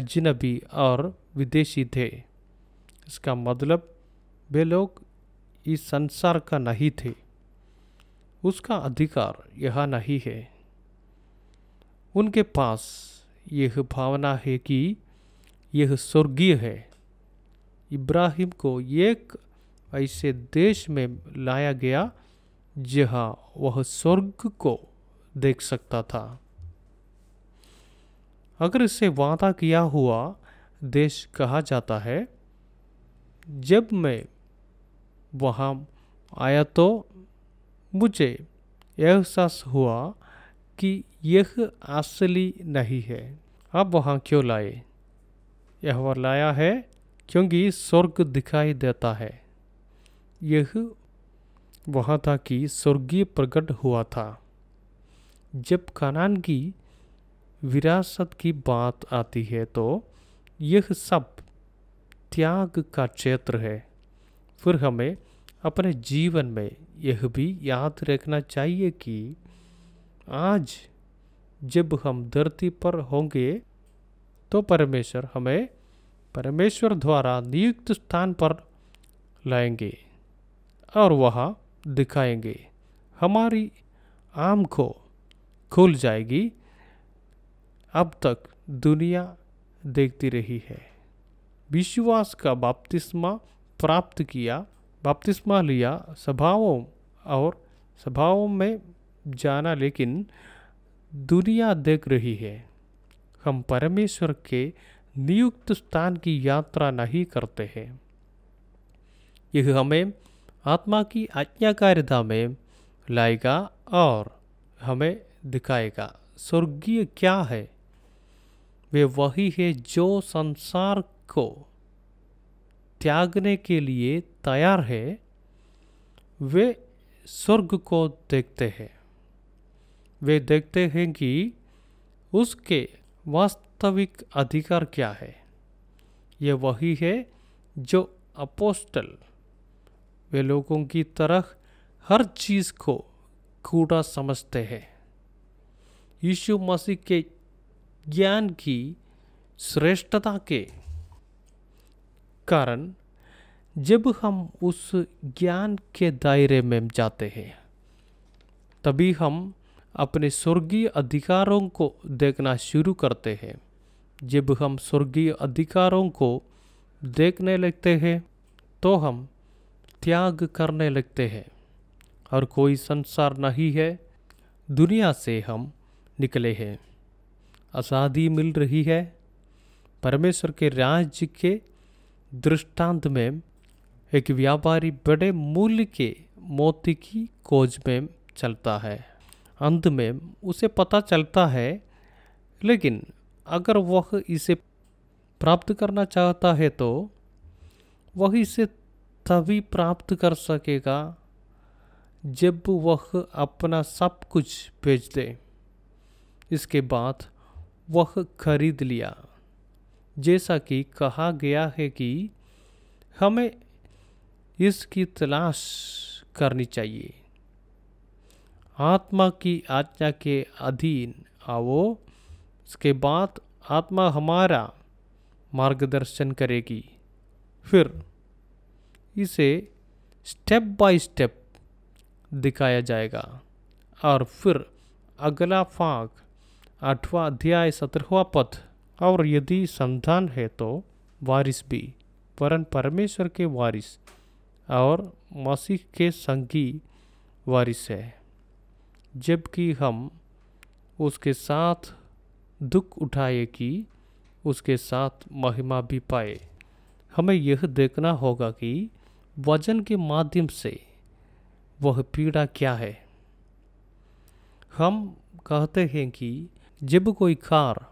अजनबी और विदेशी थे। इसका मतलब वे लोग इस संसार का नहीं थे। उसका अधिकार यहाँ नहीं है। उनके पास यह भावना है कि यह स्वर्गीय है। इब्राहिम को एक ऐसे देश में लाया गया जहाँ वह स्वर्ग को देख सकता था। अगर इसे वादा किया हुआ देश कहा जाता है। जब मैं वहाँ आया तो मुझे एहसास हुआ कि यह असली नहीं है। आप वहाँ क्यों लाए? यह वह लाया है क्योंकि स्वर्ग दिखाई देता है। यह वहाँ था कि स्वर्गीय प्रकट हुआ था। जब कनान की विरासत की बात आती है तो यह सब त्याग का क्षेत्र है। फिर हमें अपने जीवन में यह भी याद रखना चाहिए कि आज जब हम धरती पर होंगे तो परमेश्वर हमें परमेश्वर द्वारा नियुक्त स्थान पर लाएंगे और वहाँ दिखाएंगे। हमारी आंखों खुल जाएगी। अब तक दुनिया देखती रही है। विश्वास का बपतिस्मा प्राप्त किया, बपतिस्मा लिया, सभाओं और सभाओं में जाना, लेकिन दुनिया देख रही है। हम परमेश्वर के नियुक्त स्थान की यात्रा नहीं करते हैं। यह हमें आत्मा की आज्ञाकारिता में लाएगा और हमें दिखाएगा स्वर्गीय क्या है। वे वही है जो संसार को त्यागने के लिए तैयार है। वे स्वर्ग को देखते हैं। वे देखते हैं कि उसके वास्तविक अधिकार क्या है। यह वही है जो अपोस्टल वे लोगों की तरह हर चीज़ को कूड़ा समझते हैं। यीशु मसीह के ज्ञान की श्रेष्ठता के कारण जब हम उस ज्ञान के दायरे में जाते हैं तभी हम अपने स्वर्गीय अधिकारों को देखना शुरू करते हैं। जब हम स्वर्गीय अधिकारों को देखने लगते हैं तो हम त्याग करने लगते हैं और कोई संसार नहीं है। दुनिया से हम निकले हैं। आज़ादी मिल रही है। परमेश्वर के राज्य के दृष्टांत में एक व्यापारी बड़े मूल्य के मोती की खोज में चलता है। अंत में उसे पता चलता है, लेकिन अगर वह इसे प्राप्त करना चाहता है तो वह इसे तभी प्राप्त कर सकेगा जब वह अपना सब कुछ बेच दे। इसके बाद वह खरीद लिया। जैसा कि कहा गया है कि हमें इसकी तलाश करनी चाहिए। आत्मा की आज्ञा के अधीन आओ, इसके बाद आत्मा हमारा मार्गदर्शन करेगी। फिर इसे स्टेप बाय स्टेप दिखाया जाएगा और फिर अगला भाग आठवां अध्याय सत्रहवां पद, और यदि संतान है तो वारिस भी, वरन परमेश्वर के वारिस और मसीह के संगी वारिस है, जबकि हम उसके साथ दुख उठाए कि उसके साथ महिमा भी पाए। हमें यह देखना होगा कि वचन के माध्यम से वह पीड़ा क्या है। हम कहते हैं कि जब कोई कार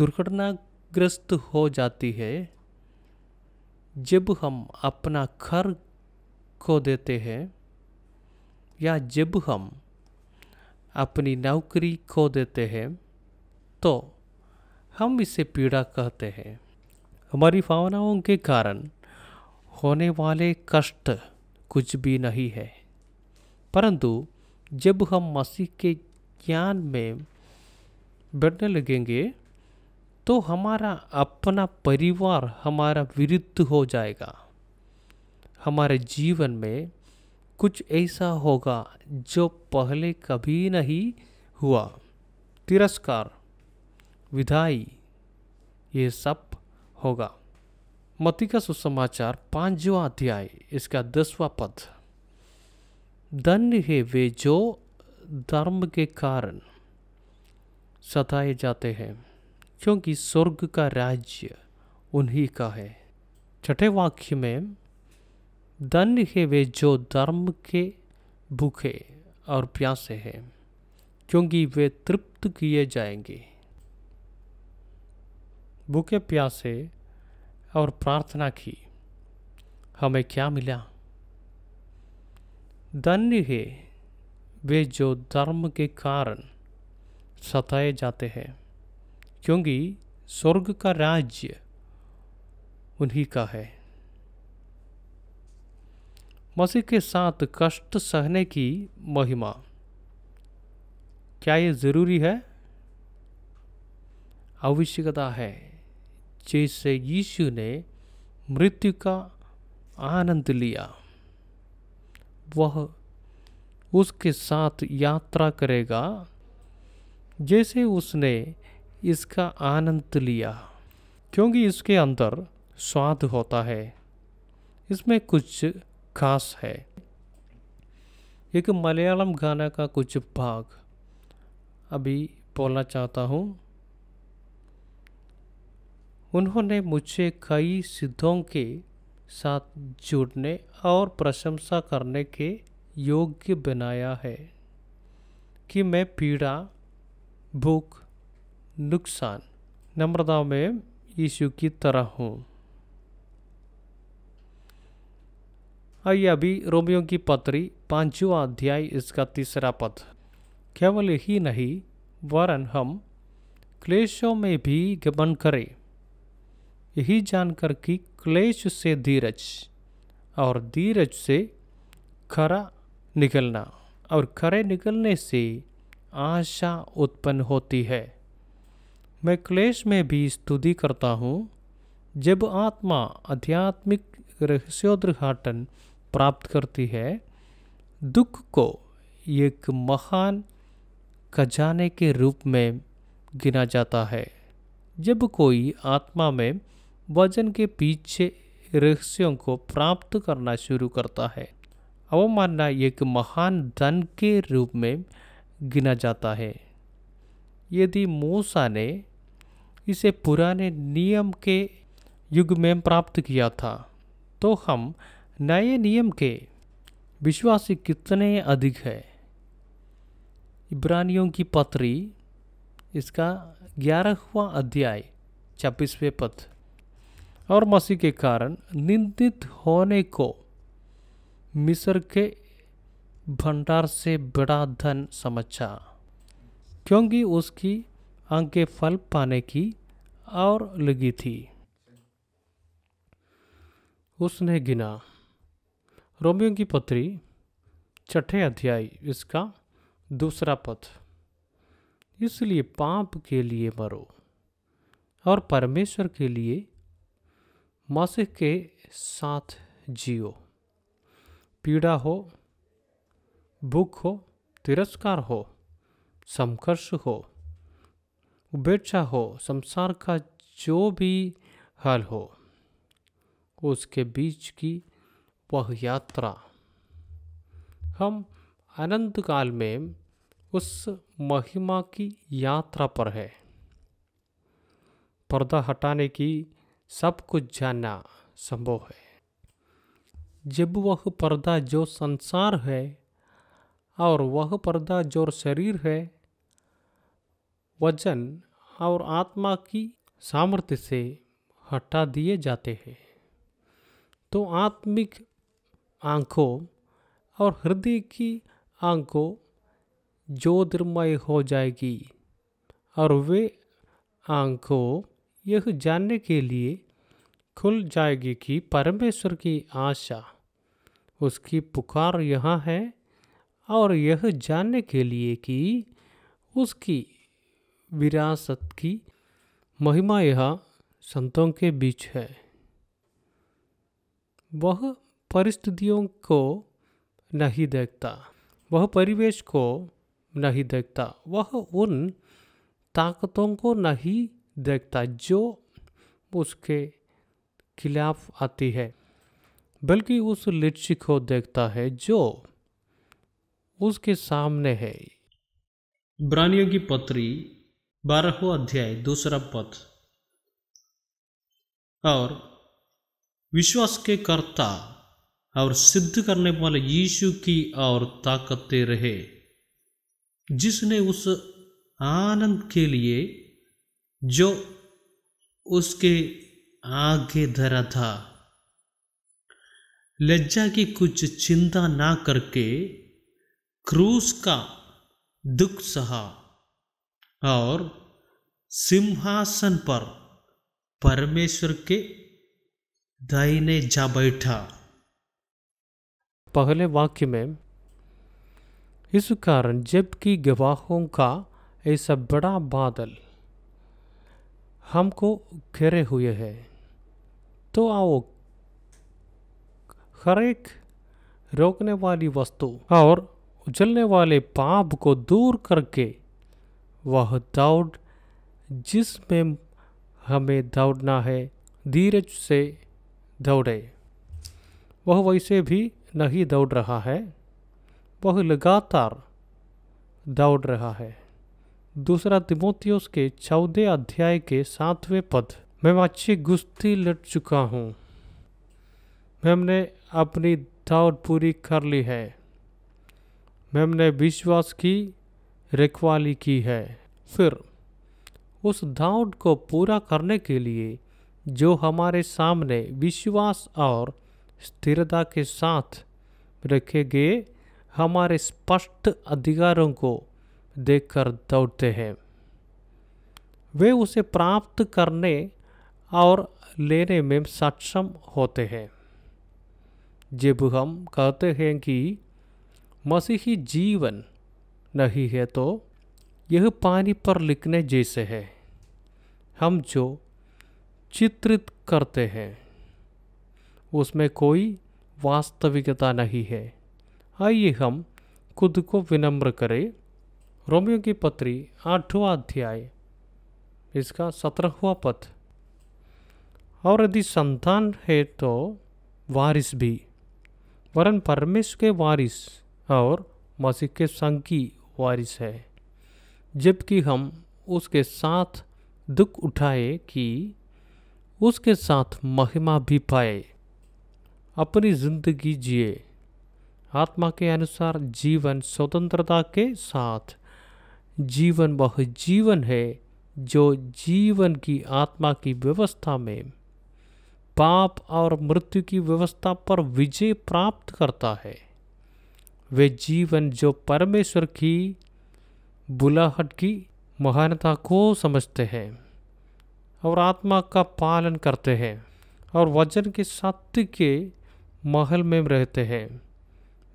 दुर्घटनाग्रस्त हो जाती है, जब हम अपना घर खो देते हैं या जब हम अपनी नौकरी खो देते हैं, तो हम इसे पीड़ा कहते हैं। हमारी भावनाओं के कारण होने वाले कष्ट कुछ भी नहीं है, परंतु जब हम मसीह के ज्ञान में बढ़ने लगेंगे तो हमारा अपना परिवार हमारा विरुद्ध हो जाएगा। हमारे जीवन में कुछ ऐसा होगा जो पहले कभी नहीं हुआ। तिरस्कार, विधाई, ये सब होगा। मत्ती का सुसमाचार पांचवा अध्याय इसका दसवां पद, धन्य है वे जो धर्म के कारण सताए जाते हैं, क्योंकि स्वर्ग का राज्य उन्हीं का है। छठे वाक्य में, धन्य है वे जो धर्म के भूखे और प्यासे हैं, क्योंकि वे तृप्त किए जाएंगे। भूखे प्यासे और प्रार्थना की, हमें क्या मिला? धन्य है वे जो धर्म के कारण सताए जाते हैं, क्योंकि स्वर्ग का राज्य उन्हीं का है। मसीह के साथ कष्ट सहने की महिमा, क्या ये ज़रूरी है? आवश्यकता है। जैसे यीशु ने मृत्यु का आनंद लिया, वह उसके साथ यात्रा करेगा जैसे उसने इसका आनंद लिया, क्योंकि इसके अंदर स्वाद होता है, इसमें कुछ खास है। एक मलयालम गाना का कुछ भाग अभी बोलना चाहता हूँ। उन्होंने मुझे कई सिद्धों के साथ जुड़ने और प्रशंसा करने के योग्य बनाया है कि मैं पीड़ा, भूख, नुकसान, नम्रता में यीशु की तरह हूँ। आइए अभी रोमियों की पत्री पांचवा अध्याय इसका तीसरा पद, केवल यही नहीं वरन हम क्लेशों में भी गमन करें, यही जानकर कि क्लेश से धीरज और धीरज से खरा निकलना और खरे निकलने से आशा उत्पन्न होती है। मैं क्लेश में भी स्तुति करता हूँ, जब आत्मा आध्यात्मिक रहस्योद्घाटन प्राप्त करती है, दुख को एक महान खजाने के रूप में गिना जाता है। जब कोई आत्मा में वजन के पीछे रहस्यों को प्राप्त करना शुरू करता है, अवमानना एक महान धन के रूप में गिना जाता है। यदि मूसा ने इसे पुराने नियम के युग में प्राप्त किया था, तो हम नए नियम के विश्वासी कितने अधिक है। इब्रानियों की पत्री इसका ग्यारहवां अध्याय छब्बीसवें पद। और मसीह के कारण निंदित होने को मिस्र के भंडार से बड़ा धन समझा, क्योंकि उसकी आंखें फल पाने की और लगी थी। उसने गिना। रोमियों की पत्री छठे अध्याय इसका दूसरा पद। इसलिए पाप के लिए मरो और परमेश्वर के लिए मसीह के साथ जियो। पीड़ा हो, भूख हो, तिरस्कार हो, संघर्ष हो, उपेक्षा हो, संसार का जो भी हाल हो, उसके बीच की वह यात्रा। हम अनंत काल में उस महिमा की यात्रा पर है। पर्दा हटाने की सब कुछ जानना संभव है, जब वह पर्दा जो संसार है और वह पर्दा जो शरीर है वचन और आत्मा की सामर्थ्य से हटा दिए जाते हैं, तो आत्मिक आँखों और हृदय की आँखों ज्योतिर्मय हो जाएगी, और वे आँखों यह जानने के लिए खुल जाएगी कि परमेश्वर की आशा, उसकी पुकार यहाँ है, और यह जानने के लिए कि उसकी विरासत की महिमा यहाँ संतों के बीच है। वह परिस्थितियों को नहीं देखता, वह परिवेश को नहीं देखता, वह उन ताकतों को नहीं देखता जो उसके खिलाफ आती है, बल्कि उस लक्ष्य को देखता है जो उसके सामने है। इब्रानियों की पत्री बारहवां अध्याय दूसरा पद। और विश्वास के कर्ता और सिद्ध करने वाले यीशु की और ताकते रहे, जिसने उस आनंद के लिए जो उसके आगे धरा था, लज्जा की कुछ चिंता ना करके क्रूस का दुख सहा और सिंहासन पर परमेश्वर के दाहिने जा बैठा। पहले वाक्य में इस कारण जबकि गवाहों का ऐसा बड़ा बादल हमको घेरे हुए है, तो आओ हर एक रोकने वाली वस्तु और उछलने वाले पाप को दूर करके वह दौड़ जिसमें हमें दौड़ना है धीरज से दौड़े। वह वैसे भी नहीं दौड़ रहा है, वह लगातार दौड़ रहा है। दूसरा तिमोथियुस के चौदह अध्याय के सातवें पद। मैं अच्छी कुश्ती लड़ चुका हूँ, मैंने अपनी दौड़ पूरी कर ली है, मैंने विश्वास की रखवाली की है। फिर उस दौड़ को पूरा करने के लिए जो हमारे सामने विश्वास और स्थिरता के साथ रखे गए हमारे स्पष्ट अधिकारों को देखकर दौड़ते हैं, वे उसे प्राप्त करने और लेने में सक्षम होते हैं। जब हम कहते हैं कि मसीही जीवन नहीं है, तो यह पानी पर लिखने जैसे है। हम जो चित्रित करते हैं उसमें कोई वास्तविकता नहीं है। आइए हम खुद को विनम्र करें। रोमियों की पत्री आठवां अध्याय इसका सत्रहवां पद। और यदि संतान है तो वारिस भी, वरन परमेश्वर के वारिस और मसीह के संगी वारिस है, जबकि हम उसके साथ दुख उठाए कि उसके साथ महिमा भी पाए। अपनी जिंदगी जिए, आत्मा के अनुसार जीवन स्वतंत्रता के साथ। जीवन वह जीवन है जो जीवन की आत्मा की व्यवस्था में पाप और मृत्यु की व्यवस्था पर विजय प्राप्त करता है। वे जीवन जो परमेश्वर की बुलाहट की महानता को समझते हैं और आत्मा का पालन करते हैं और वचन के सत्य के महल में रहते हैं,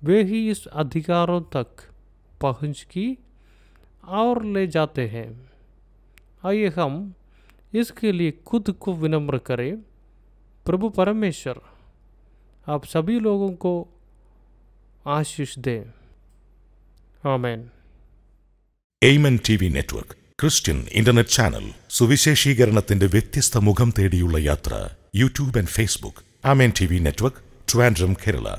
वे ही इस अधिकारों तक पहुंच की और ले जाते हैं। आइए हम इसके लिए खुद को विनम्र करें। प्रभु परमेश्वर आप सभी लोगों को आशीष दें। आमेन। Amen T V Network, Christian internet channel, സുവിശേഷീകരണത്തിന്റെ വ്യത്യസ്ത മുഖം തേടിയുള്ള യാത്ര, YouTube and Facebook. Amen T V Network, Trivandrum, Kerala.